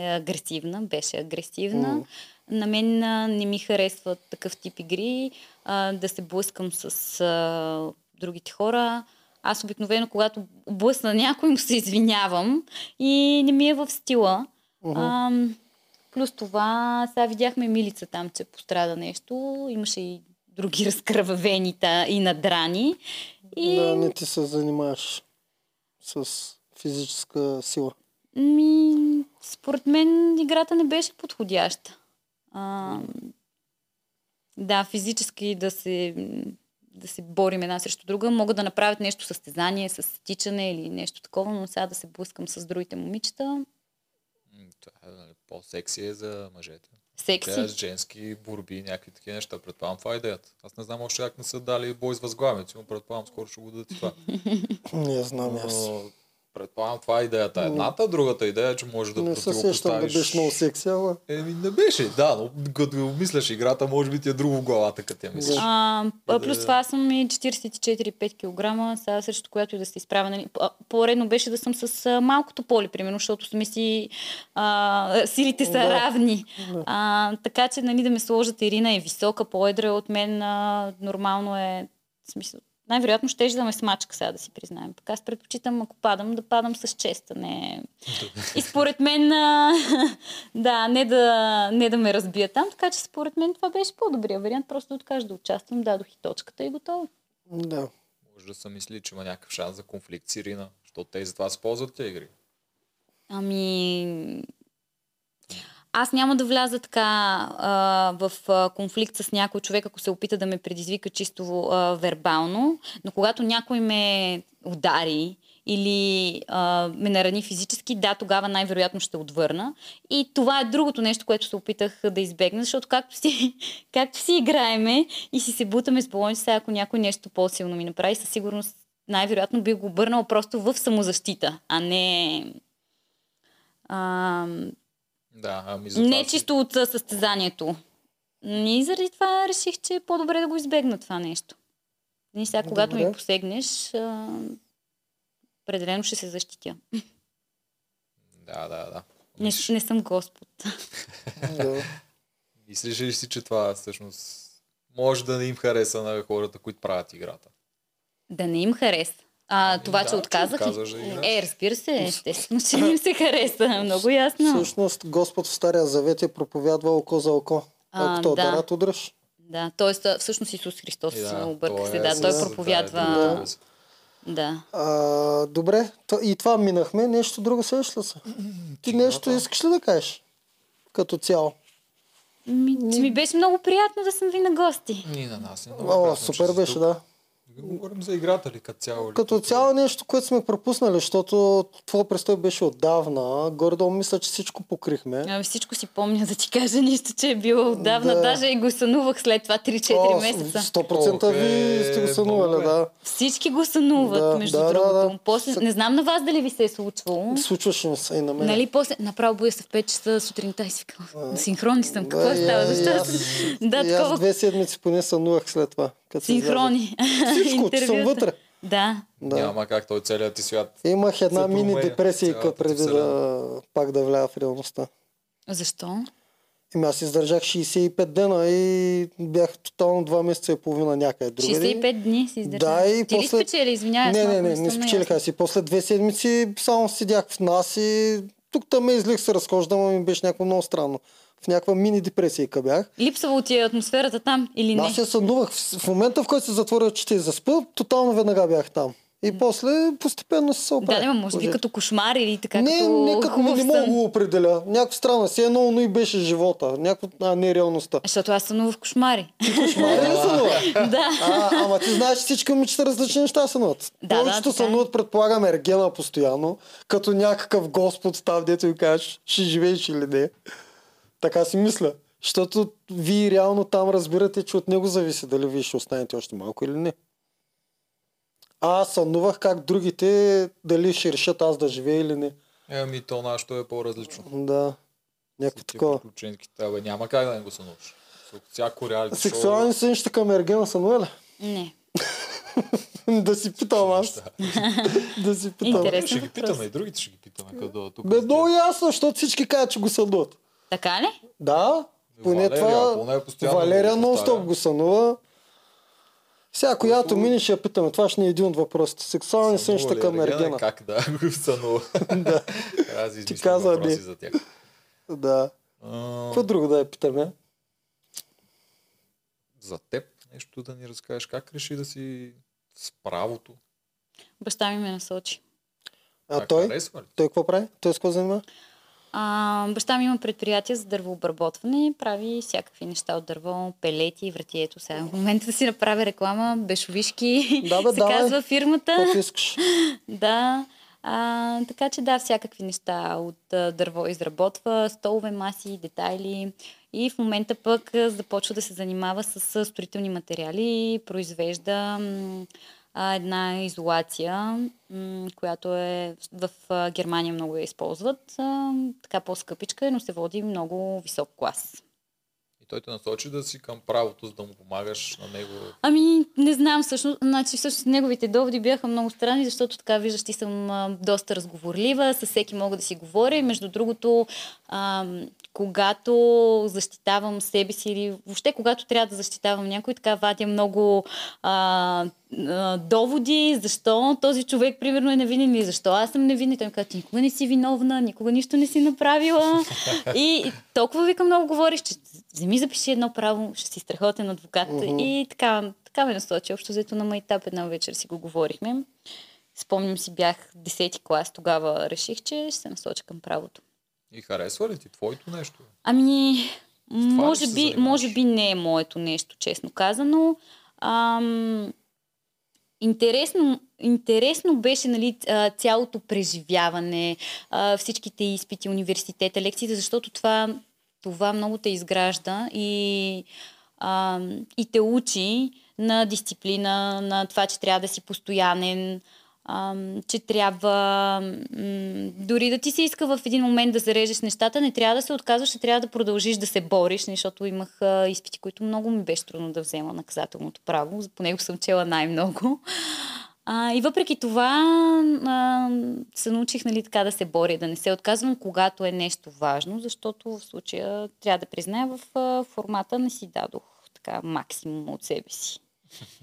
е агресивна, беше агресивна. Mm. На мен не ми харесва такъв тип игри, а, да се блъскам с а, другите хора. Аз обикновено, когато блъсна някой, му се извинявам и не ми е в стила. Mm-hmm. А, плюс това, сега видяхме Милица там, че пострада нещо. Имаше и други разкръвавени и надрани. И... Да, не ти се занимаваш с физическа сила. Ми, според мен играта не беше подходяща. А, да, физически да се, да се борим една срещу друга. Могат да направят нещо състезание, с тичане или нещо такова, но сега да се блъскам с другите момичета. Това е по-секси е за мъжете. Секси. С женски борби, някакви такива неща. Предполагам това идеята. Аз не знам още как не са дали бой с възглавието, но предполагам скоро ще го дадат и това. Не знам аз. Предполагам това идеята. Едната, другата идея е, че може да противопоставиш... Не се сещам да беше много секси, ама... Еми не беше, да, но като мисляш играта, може би ти е друго в главата, като я мислиш. А, плюс това съм и четирийсет и четири цяло и пет килограма, сега срещу която и да се изправя. Нали? По-редно беше да съм с малкото поле, примерно, защото сме си... А, силите са да. равни. Да. А, така че нали, да ме сложат, Ирина е висока, по-едра от мен, а, нормално е... В смисъл, най-вероятно щеше да ме смачка сега, да си признаем. Пък аз предпочитам, ако падам, да падам с честа. Не... И според мен, да, не да, не да ме разбия там, така че според мен това беше по-добрия вариант. Просто да откажа да участвам, дадох и точката и готово. Да. Може да се мисли, че има някакъв шанс за конфликт с Ирина, защото те за това използват те игри. Ами... Аз няма да вляза така а, в а, конфликт с някой човек, ако се опита да ме предизвика чисто а, вербално, но когато някой ме удари или а, ме нарани физически, да, тогава най-вероятно ще отвърна. И това е другото нещо, което се опитах да избегна, защото както си, както си играеме и си се бутаме с балонче, сега ако някой нещо по-силно ми направи, със сигурност най-вероятно би го обърнал просто в самозащита, а не... А, Да, ами за не чисто от състезанието. И заради това реших, че е по-добре да го избегна това нещо. И сега, когато добре ми посегнеш, а... определено ще се защитя. Да, да, да. Не, не съм Господ. Мислиш ли си, че това всъщност може да не им хареса на хората, които правят играта? Да не им хареса. А, ами това, да, че отказах. Отказаш, е, разбира се, естествено, че им се хареса. Много ясно. Всъщност, Господ в Стария Завет е проповядвал око за око. Ако те ударят, удръж. Да, т.е. всъщност Исус Христос да, се обърка се. Е, да, той да, проповядва. Да. Да. А, добре, и това минахме. Нещо друго сещаш ли се? Ти нещо искаш ли да кажеш? Като цяло. Ми, ми беше много приятно да съм ви на гости. Ни на нас. Е много О, приятно, супер беше, да. Говорим за играта ли като цяло? Като ли, цяло нещо, което сме пропуснали, защото твой престой беше отдавна. Гордо мисля, че всичко покрихме. А, всичко си помня, да ти кажа нищо, че е било отдавна. Да. Даже и го сънувах след това три-четири месеца. сто процента О, ви сте го сънували, да. Всички го сънуват, да, между да, другото. Да, да. После, не знам на вас дали ви се е случвало. Случваше ми се и на мен. Нали, после, направо боя се в пет часа сутринта и си викам. Синхронни съм. Какво да, става? Защо? Аз, да, и аз такова... две седмици поне сънувах след това. Синхрони. Всичко, че съм вътре. Да. да. Няма как той целият ти свят. Имах една мини депресия преди да пак да вляя в реалността. Защо? Еми аз издържах шейсет и пет дена и бях тотално два месеца и половина някъде другари. шейсет и пет дни си издържах. Да, и ти после... ли спечели? Извинявай. Не, не, не, не спечелих аз. И после две седмици само седях в нас и тук там ме излих се разхождам, а ми беше някакво много странно. В някаква мини депресия бях. Липсва от тия атмосферата там или не? Аз се сънувах. В момента, в който се затворя очите и заспа, тотално веднага бях там. И после постепенно се оправя. Да, не, може би като кошмар или така. Не, като не, като не мога го определя. Някаква странна си едно, но и беше живота. Някаква, а не реалността. Защото аз сънувах кошмари. Ти кошмари ли сънувах? Да. А, ама ти знаеш, че всички момичета различни неща сънуват. Да, повечето да, сънуват, предполагам, Ергена постоянно, като някакъв Господ став, дето и кажеш, ще живееш или не. Така си мисля, защото вие реално там разбирате, че от него зависи дали вие ще останете още малко или не. А аз сънувах как другите дали ще решат аз да живея или не. Еми то нашето е по-различно. Да. Някакво такова. Абе, няма как да не го сънуваш. Всяко реалити шоу... Сексуални сънища към Ергена сънува ли? Не. Да си питам аз. Да си питам. Ще ги питаме и другите ще ги питаме. Бе, много ясно, защото всички казват, че го сънуват. Така ли? Да, поне Валерия, това е Валерия нон-стоп го сънува. Сега, която Кото... мини ще я питаме, това ще не е един от въпросите. Сексуални сънища към Ергена. Как да го сънува? Да. Аз измислям въпроси за тях. Да. А... Какво друго да я питаме? За теб нещо да ни разкажеш. Как реши да си с правото? Баща ми ме насочи. А той? Харесва ли? Той какво прави? Той с какво занимава? А, баща ми има предприятие за дървообработване, прави всякакви неща от дърво, пелети, вратието. Сега в момента да си направя реклама, бешовишки, да, бе, се давай, казва фирмата. Да, а, така че да, всякакви неща от дърво изработва, столове, маси, детайли. И в момента пък започва да се занимава с строителни материали, произвежда а, една изолация, която е в Германия много я използват. Така по-скъпичка, но се води много висок клас. И той те насочи да си към правото, за да му помагаш на него? Ами, не знам всъщност. Значи, всъщност неговите доводи бяха много странни, защото така виждаш, ти съм доста разговорлива, със всеки мога да си говоря. И между другото, когато защитавам себе си или въобще когато трябва да защитавам някой, така вадя много а, а, доводи, защо този човек примерно е невинен или защо аз съм невинен. Той ми казва, никога не си виновна, никога нищо не си направила. и, и толкова вика много говориш, че вземи запиши едно право, ще си страхотен адвокат. Uh-huh. И така, така ме насочи. Общо взето на майтап една вечер си го говорихме. Спомням си, бях десети клас, тогава реших, че ще се насоча към правото. И харесва ли ти твоето нещо? Ами, може би, може би не е моето нещо, честно казано. Ам, интересно, интересно беше, нали, цялото преживяване, всичките изпити, университета, лекциите, защото това, това много те изгражда и, ам, и те учи на дисциплина, на това, че трябва да си постоянен, че трябва дори да ти се иска в един момент да зарежеш нещата, не трябва да се отказваш, а трябва да продължиш да се бориш, защото имах изпити, които много ми беше трудно да взема наказателното право, по него съм чела най-много. А, и въпреки това а, се научих, нали, така да се боря, да не се отказвам, когато е нещо важно, защото в случая, трябва да призная, в формата не си дадох така максимум от себе си.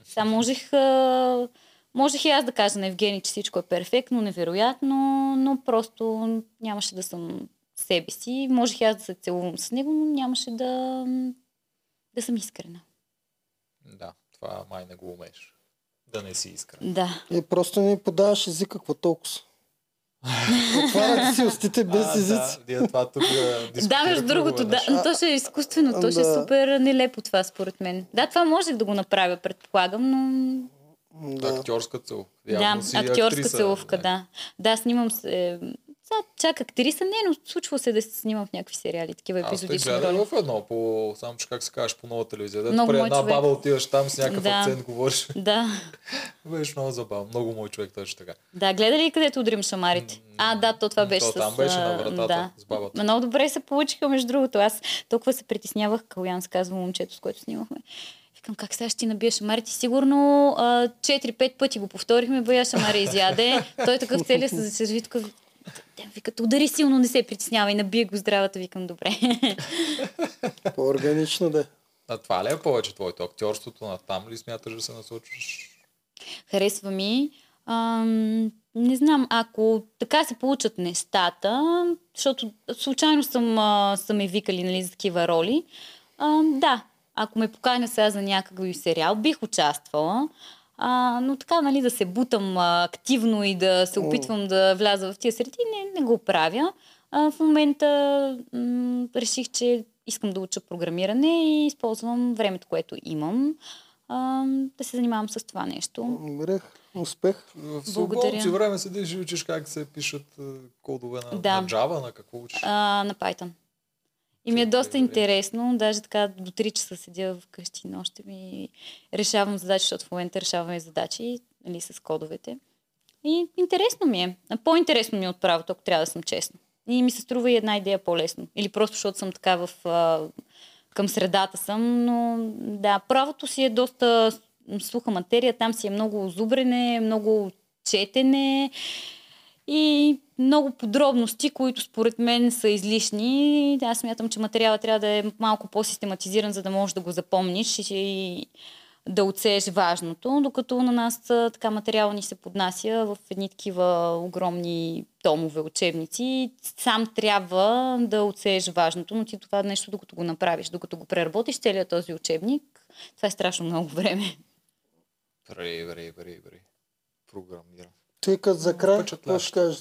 Само можех... А, Можех и аз да кажа на Евгений, че всичко е перфектно, невероятно, но просто нямаше да съм себе си. Можех и аз да се целувам с него, но нямаше да, да съм искрена. Да, това май не го умееш. Да не си искрена. Да. И просто не подаваш език, какво толкова. Отварят си устите без езици. Да, да, между другото, да, но то ще е изкуствено, то ще е супер нелепо това, според мен. Да, това можех да го направя, предполагам, но... Да. Актьорска целувка. Да, актьорска целувка, да. Да, снимам се... Чак актриса не, но случва се да се снимам в някакви сериали, такива епизодични роли. Аз те гледам в едно, по... само че как се кажеш, по нова телевизия. Да, при една човек... баба отиваш там с някакъв да. Акцент, говориш. Да. Беше много забавно. Много мой човек, точно така. Да, гледа ли където удрим шамарите? А, да, то това беше то, с... там беше на вратата да. С бабата. Много добре се получиха, между другото. Аз толкова се притеснявах, Калян казва момчето, с което снимахме. Как сега ще ти набия шамарите? Сигурно а, четири-пет пъти го повторихме, бая шамари изяде. Той такъв целия се зачерви, тук викат, удари силно, не се притеснявай, набие го здравата, викам, добре. По-органично, да. А това ли е повече твоето? Актьорството на там ли смяташ да се насочиш? Харесва ми. Ам, не знам, ако така се получат нещата, защото случайно съм, а, съм е викали, нали, за такива роли. Ам, да. Ако ме поканя сега за някакъв сериал, бих участвала. А, но така, нали, да се бутам а, активно и да се опитвам да вляза в тия среди, не, не го правя. А, в момента м- реших, че искам да уча програмиране и използвам времето, което имам, а, да се занимавам с това нещо. Добре, успех. В свободното време седиш и учиш как се пишат кодове на, да. На Java, на какво учиш? А, на Python. И ми е доста интересно, даже така до три часа седя вкъщи нощем и решавам задачи, защото в момента решаваме задачи, нали, с кодовете. И интересно ми е. По-интересно ми е от правото, ако трябва да съм честна. И ми се струва и една идея по-лесно. Или просто защото съм така в, към средата съм, но да, правото си е доста суха материя, там си е много зубрене, много четене и много подробности, които според мен са излишни. Аз смятам, че материалът трябва да е малко по-систематизиран, за да можеш да го запомниш и да отсееш важното, докато на нас така материал ни се поднася в едни такива огромни томове, учебници. Сам трябва да отсееш важното, но ти това нещо, докато го направиш, докато го преработиш целият този учебник, това е страшно много време. Бри, бри, бри, бри. Програмирам. Ти като за край, какво ще кажеш?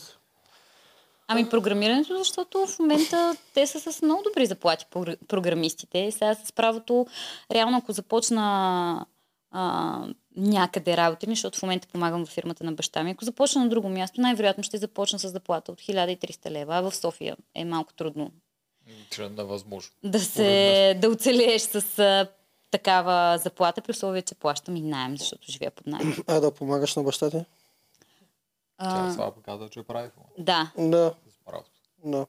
Ами програмирането, защото в момента те са с много добри заплати, програмистите. Сега с правото, реално ако започна а, някъде работа ми, защото в момента помагам в фирмата на баща ми, ако започна на друго място, най-вероятно ще започна с заплата от хиляда и триста лева, а в София е малко трудно. Трябва да е възможно. Да, се, да оцелееш с а, такава заплата, при условие, че плащам и наем, защото живея под наем. А да помагаш на баща ти? Тя сега показва, че е правило. Да. Да. No. No.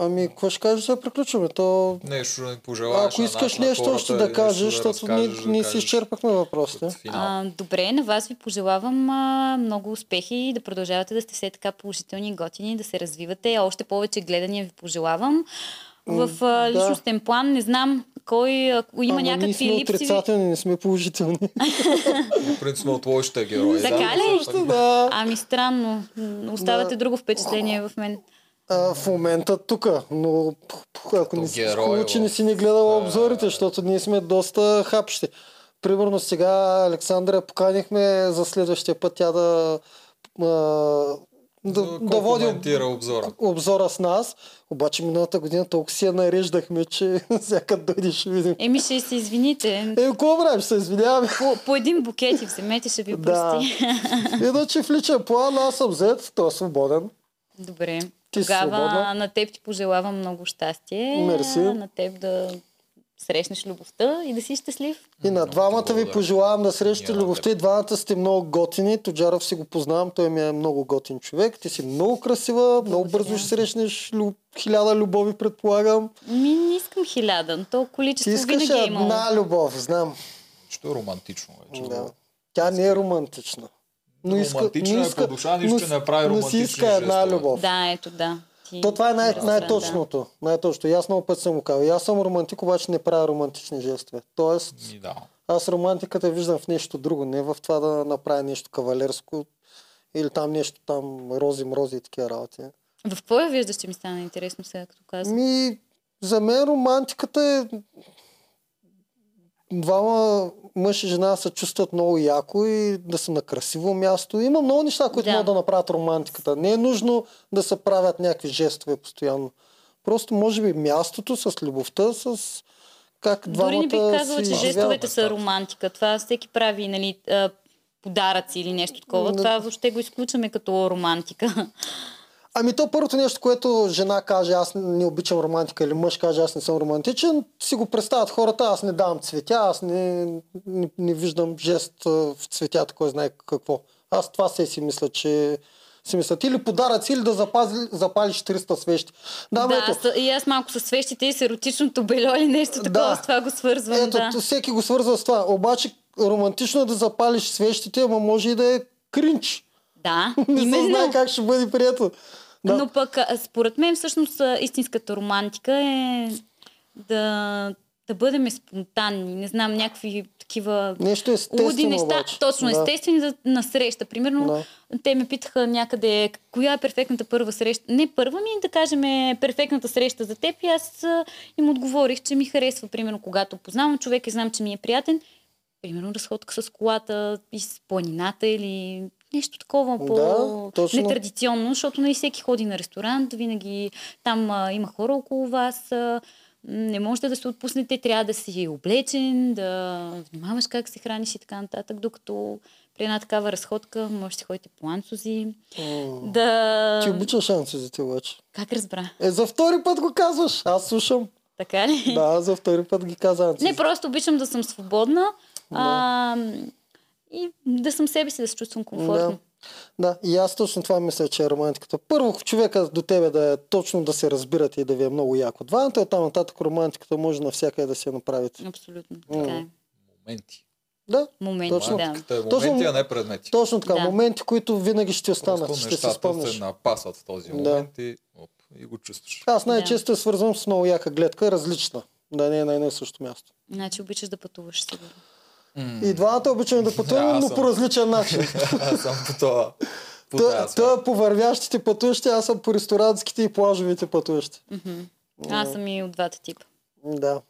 Ами, какво ще кажеш, да приключваме? То... Нещо да не пожелаеш. Ако искаш нещо още да кажеш, защото да ние да да си изчерпахме въпросите. А, добре, на вас ви пожелавам а, много успехи, да продължавате да сте все така положителни и готини, да се развивате. Още повече гледания ви пожелавам. В да. личностен план не знам кой, ако има а, някакви липси... Ние сме отрицателни, не сме положителни. В принцип сме от лошите герои. Така да, ли? Също, да. Ами странно. Оставате да. друго впечатление в мен. А, в момента тук, но ако не си получи, не си не гледала обзорите, защото ние сме доста хапщи. Примерно сега Александра поканихме за следващия път тя да... Да, да води обзора. обзора с нас. Обаче миналата година толкова си я нареждахме, че всякът дойде ще видим. Еми ще се извините. Е, колко време ще се извиняваме? По, по един букет и вземете, ще ви прости. Да. Иначе в личен план, аз съм взет, той е свободен. Добре. Ти Тогава на теб ти пожелавам много щастие. Мерси. На теб да срещнеш любовта и да си щастлив. И на двамата ви пожелавам да срещате любовта и двамата сте много готини. Туджаров си го познавам, той ми е много готин човек. Ти си много красива, много бързо ще срещнеш люб... хиляда любови, предполагам. Ми не искам хиляда, то количество винаги е имало. Една любов, знам. Що е романтично вече. Да. Тя не е романтична. Но романтична иска, е по душа, нищо не прави романтични жестове. Но си иска една любов. Да, ето да. То това е най- най-точното. Най-точното. И аз много път съм му казал. И аз съм романтик, обаче не правя романтични жестове. Тоест, да. аз романтиката виждам в нещо друго, не в това да направя нещо кавалерско или там нещо там рози, мрози и такива работи. В какво я виждаш, че ми стана интересно сега, като казвам? Ми, за мен романтиката е... Двама мъж и жена се чувстват много яко и да са на красиво място. Има много неща, които да. могат да направят романтиката. Не е нужно да се правят някакви жестове постоянно. Просто може би мястото с любовта, с как двамата... Дори не бих казала, че жестовете да. са романтика. Това всеки прави, нали, подаръци или нещо такова. Това въобще го изключваме като романтика. Ами то първото нещо, което жена каже, аз не обичам романтика, или мъж каже, аз не съм романтичен, си го представят хората, аз не давам цветя, аз не, не, не виждам жест в цветята, кой знае какво. Аз това се си мисля, че си мислят. Или подаръци, или да запази, запалиш триста свещи. Да, да ето, и аз малко с свещите и с еротичното бельо или нещо такова, да, с това го свързвам. Ето, да. Всеки го свързва с това. Обаче романтично е да запалиш свещите, ама може и да е кринч. Да, не именно. Не знае как ще бъде приятел. Да. Но пък, според мен, всъщност истинската романтика е да, да бъдем спонтанни. Не знам, някакви такива нещо луди неща. Обаче. Точно, да. естествени за, на среща. Примерно, да. те ме питаха някъде, коя е перфектната първа среща. Не първа ми, да кажем, е перфектната среща за теб. И аз им отговорих, че ми харесва, примерно, когато познавам човек и знам, че ми е приятен. Примерно, разходка с колата и с планината или... Нещо такова по-нетрадиционно, да, защото не всеки ходи на ресторант, винаги там а, има хора около вас, а, не можете да се отпуснете, трябва да си облечен, да внимаваш как се храниш и така нататък, докато при една такава разходка може да си ходите по анцузи. Mm. Да... Ти обичаш анцузите обаче. Как разбра? Е, за втори път го казваш, аз слушам. Така ли? Да, за втори път ги каза анцузи. Не, просто обичам да съм свободна. Да. А, и да съм себе си, да се чувствам комфортно. Да, да, и аз точно това мисля, че е романтиката. Първо, човека до тебе да е точно да се разбирате и да ви е много яко. Двамата, оттам нататък романтиката може навсякъде да се направите. Абсолютно, така е. Моменти. Да, моменти, точно, да. Моменти, точно, а не предмети. Точно така, да. Моменти, които винаги ще останат. Просто нещата ще се спомнеш. Се напасват в този момент, да. и, оп, и го чувстваш. Аз най-често да. свързвам с много яка гледка, различна. Да не е на едно и също място. Значи обичаш да пътуваш сигурно. И двамата обичаме да пътуваме, да, но съм... по различен начин. Аз съм по това. Той е по вървящите пътуващи, аз съм по ресторанските и плажовите пътуващи. Mm-hmm. Аз съм и от двата типа. Да.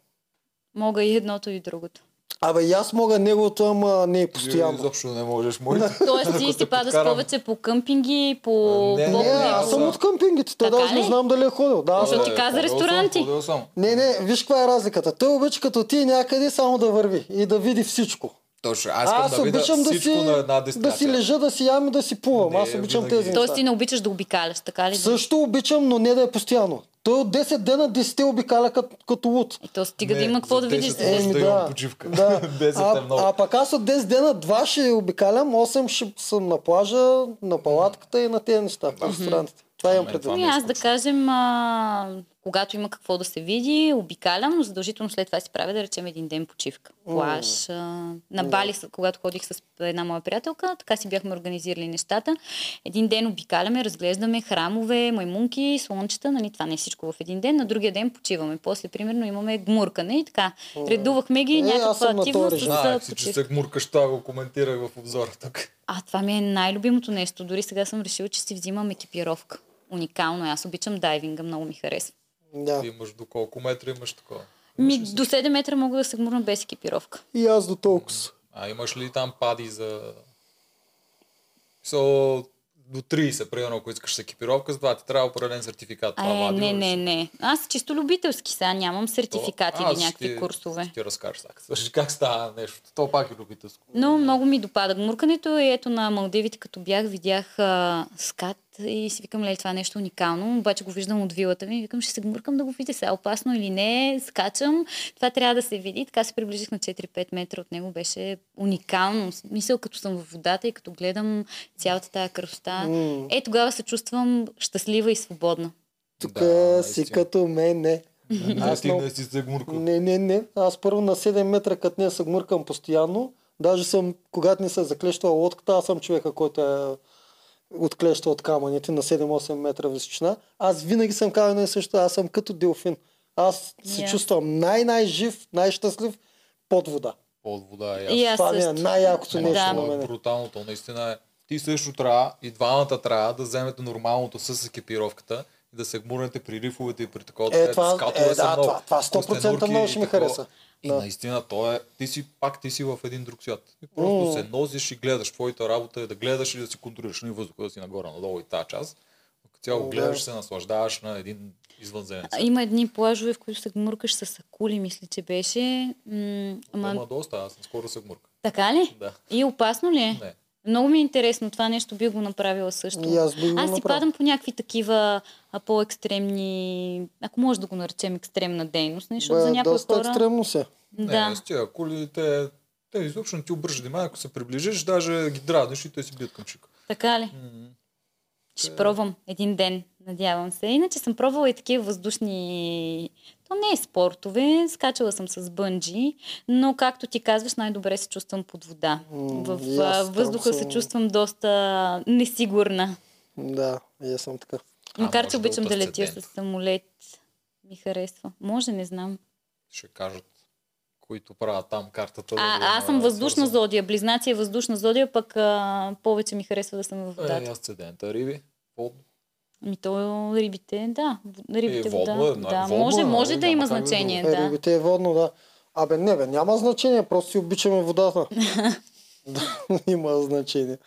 Мога и едното и другото. Абе, и аз мога неговото, ама не е постоянно. Изобщо не можеш, моите. Тоест ти си падаш повече по къмпинги, по... Не, не, аз съм от къмпингите. Той даже не знам дали е ходил. Да, защото ти каза ресторанти. Не, не, виж каква е разликата. Той обича като ти някъде само да върви и да види всичко. Точно, аз, аз да обичам да си, да си лежа, да си ям и да си плувам. Аз обичам винаги. тези. Тоест ти не обичаш да обикаляш, така ли? Също обичам, но не да е постоянно. Той от десет дена десет обикаля като, като луд. И то стига не, да има какво да видиш. Е, е, да, имам почивка. Да. десет а, е много. А пък аз от десет дена два ще обикалям, осем ще съм на плажа, на палатката и на тези неща. Mm-hmm. Това имам предвид. Аз да кажем... А... когато има какво да се види, обикалям, но задължително след това си правя, да речем, един ден почивка. Плаж. На Бали, когато ходих с една моя приятелка, така си бяхме организирали нещата. Един ден обикаляме, разглеждаме храмове, маймунки, слончета, нали, това не е всичко в един ден. На другия ден почиваме. После, примерно, имаме гмуркане и така. Редувахме ги някаква активност. Знаех си, че се гмуркаща, го коментирах в обзора тук. А, това ми е най-любимото нещо. Дори сега съм решила, че си взимам екипировка. Уникално. Аз обичам дайвинга, много ми харесва. Да. Ти имаш до колко метра имаш такова? Ми, имаш до седем метра мога да се гмурна без екипировка. И аз до толкова. А имаш ли там пади за... So, до трийсет, примерно, ако искаш с екипировка, за това ти трябва определен сертификат. А, това, е, не, не, не. Аз чисто любителски сега нямам сертификати то, или някакви ти, курсове. Ще ти разкажеш сега. Как става нещо? То пак е любителско. Но много ми допада гмуркането. И ето на Малдивите, като бях, видях а, скат и си викам, ле, това е нещо уникално. Обаче го виждам от вилата ми. Викам, ще се гмуркам да го видя сега. Опасно или не, скачам. Това трябва да се види. Така се приближих на четири-пет метра от него. Беше уникално. Мисъл, като съм във водата и като гледам цялата тая красота. Mm. Е, тогава се чувствам щастлива и свободна. Тук да, си истина. Като мен, не. Аз ти не си се гмуркам. Не, не, не. Аз първо на седем метра, като не се гмуркам постоянно. Даже съм, когато не се заклещва лодката, аз съм човека, който е отклеща от камъните на седем-осем метра височина. Аз винаги съм казвам също, аз съм като делфин. Аз се yeah. чувствам най-най-жив, най-щастлив под вода. Под вода, ясно. Yeah, това yeah, е най-якото yeah. нещо yeah. на мен. Бруталното, наистина е. Ти също трябва, и двамата трябва да вземете нормалното с екипировката и да се гмурнете при рифовете и при такова. Е, това, е, да, това, това, това сто процента много ще ми хареса. И да. Наистина, то е, ти си, пак ти си в един друг свят. И просто mm. се носиш и гледаш. Твоята работа е да гледаш и да си контролираш. И въздуха да си нагоре-надолу и тази част. Цяло mm, гледаш, да. Се наслаждаваш на един извънземен свят. Има едни плажове, в които се гмуркаш с акули, мисля, че беше. М- ама... Дома доста, аз скоро се гмурка. Така ли? Да. И опасно ли е? Не. Много ми е интересно. Това нещо би го направила също. И аз, би го аз си падам по някакви такива а, по-екстремни... Ако може да го наречем екстремна дейност. Нещо за някои доста хора... екстремно се. Да. Не, с тия кулите... Те изобщо не ти обръща внимание. Ако се приближиш, даже ги дразниш и те си бият към шика. Така ли? М-м. Ще те... пробвам един ден. Надявам се. Иначе съм пробвала и такива въздушни... То не е спортове. Скачала съм с бънджи, но както ти казваш, най-добре се чувствам под вода. В yes, въздуха съм... се чувствам доста несигурна. Да, я съм така. Макар, че обичам да, да летя с самолет. Ми харесва. Може, не знам. Ще кажат, които правят там картата. Да а, аз съм въздушна свързан. Зодия. Близнаци е въздушна зодия, пък а, повече ми харесва да съм във водата. Е, асцендента, риби, водно. Ами то рибите, да. Рибите е, водно, вода. Да. Водно, може, може да има значение. Да. Е, рибите е водно, да. Абе, не бе, няма значение, просто си обичаме водата. Да, има значение. Така,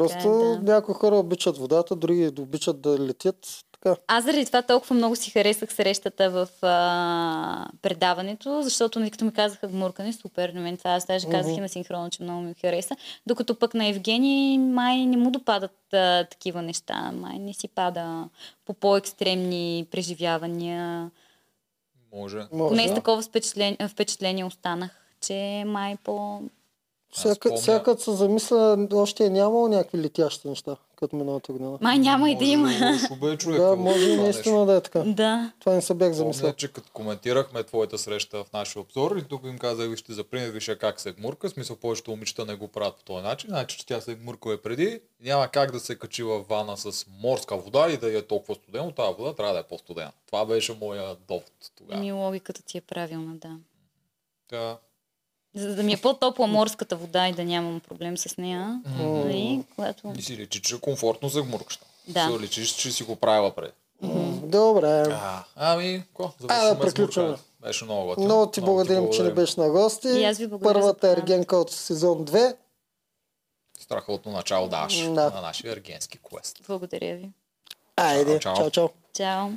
просто да. Някои хора обичат водата, други обичат да летят. Така. Аз заради това толкова много си харесах срещата в а, предаването, защото като ми казаха гмуркане, супер, на мен това аз даже mm-hmm. казах и на синхронно, че много ми хареса. Докато пък на Евгений май не му допадат а, такива неща, май не си пада по по-екстремни преживявания. Може. Поне с такова впечатление, впечатление останах, че май по... Всяка, сега като се замисля, още е нямало някакви летящи неща, като миналата година. Май няма и да има. Да, може и наистина да е така. Да. Това не се бях замислял. Помня, че като коментирахме твоята среща в нашия обзор и тук им казах, вижте за пример, вижте как се гмурка. Смисъл, повечето момичета не го правят по този начин. Значи, че тя се гмуркова преди. Няма как да се качи в вана с морска вода и да е толкова студено. Тая вода трябва да е по-студена. Това беше моя довод тогава. Ми логиката ти е правилна, да. Да. За да ми е по-топла морската вода и да нямам проблем с нея. Mm-hmm. И когато... си личиш, че комфортно за гмуркаш. Да. Си личиш, че си го правила пред. Mm-hmm. Добре. А, ами, ко? Завършваме да, с гмурка. Беше много готино. Много ти много благодарим, ти че не беше на гости. И аз ви благодаря. Първата ергенка от сезон две. Страхотно начало даш да. На нашия ергенски квест. Благодаря ви. Айде, чао, чао. Чао. Чао.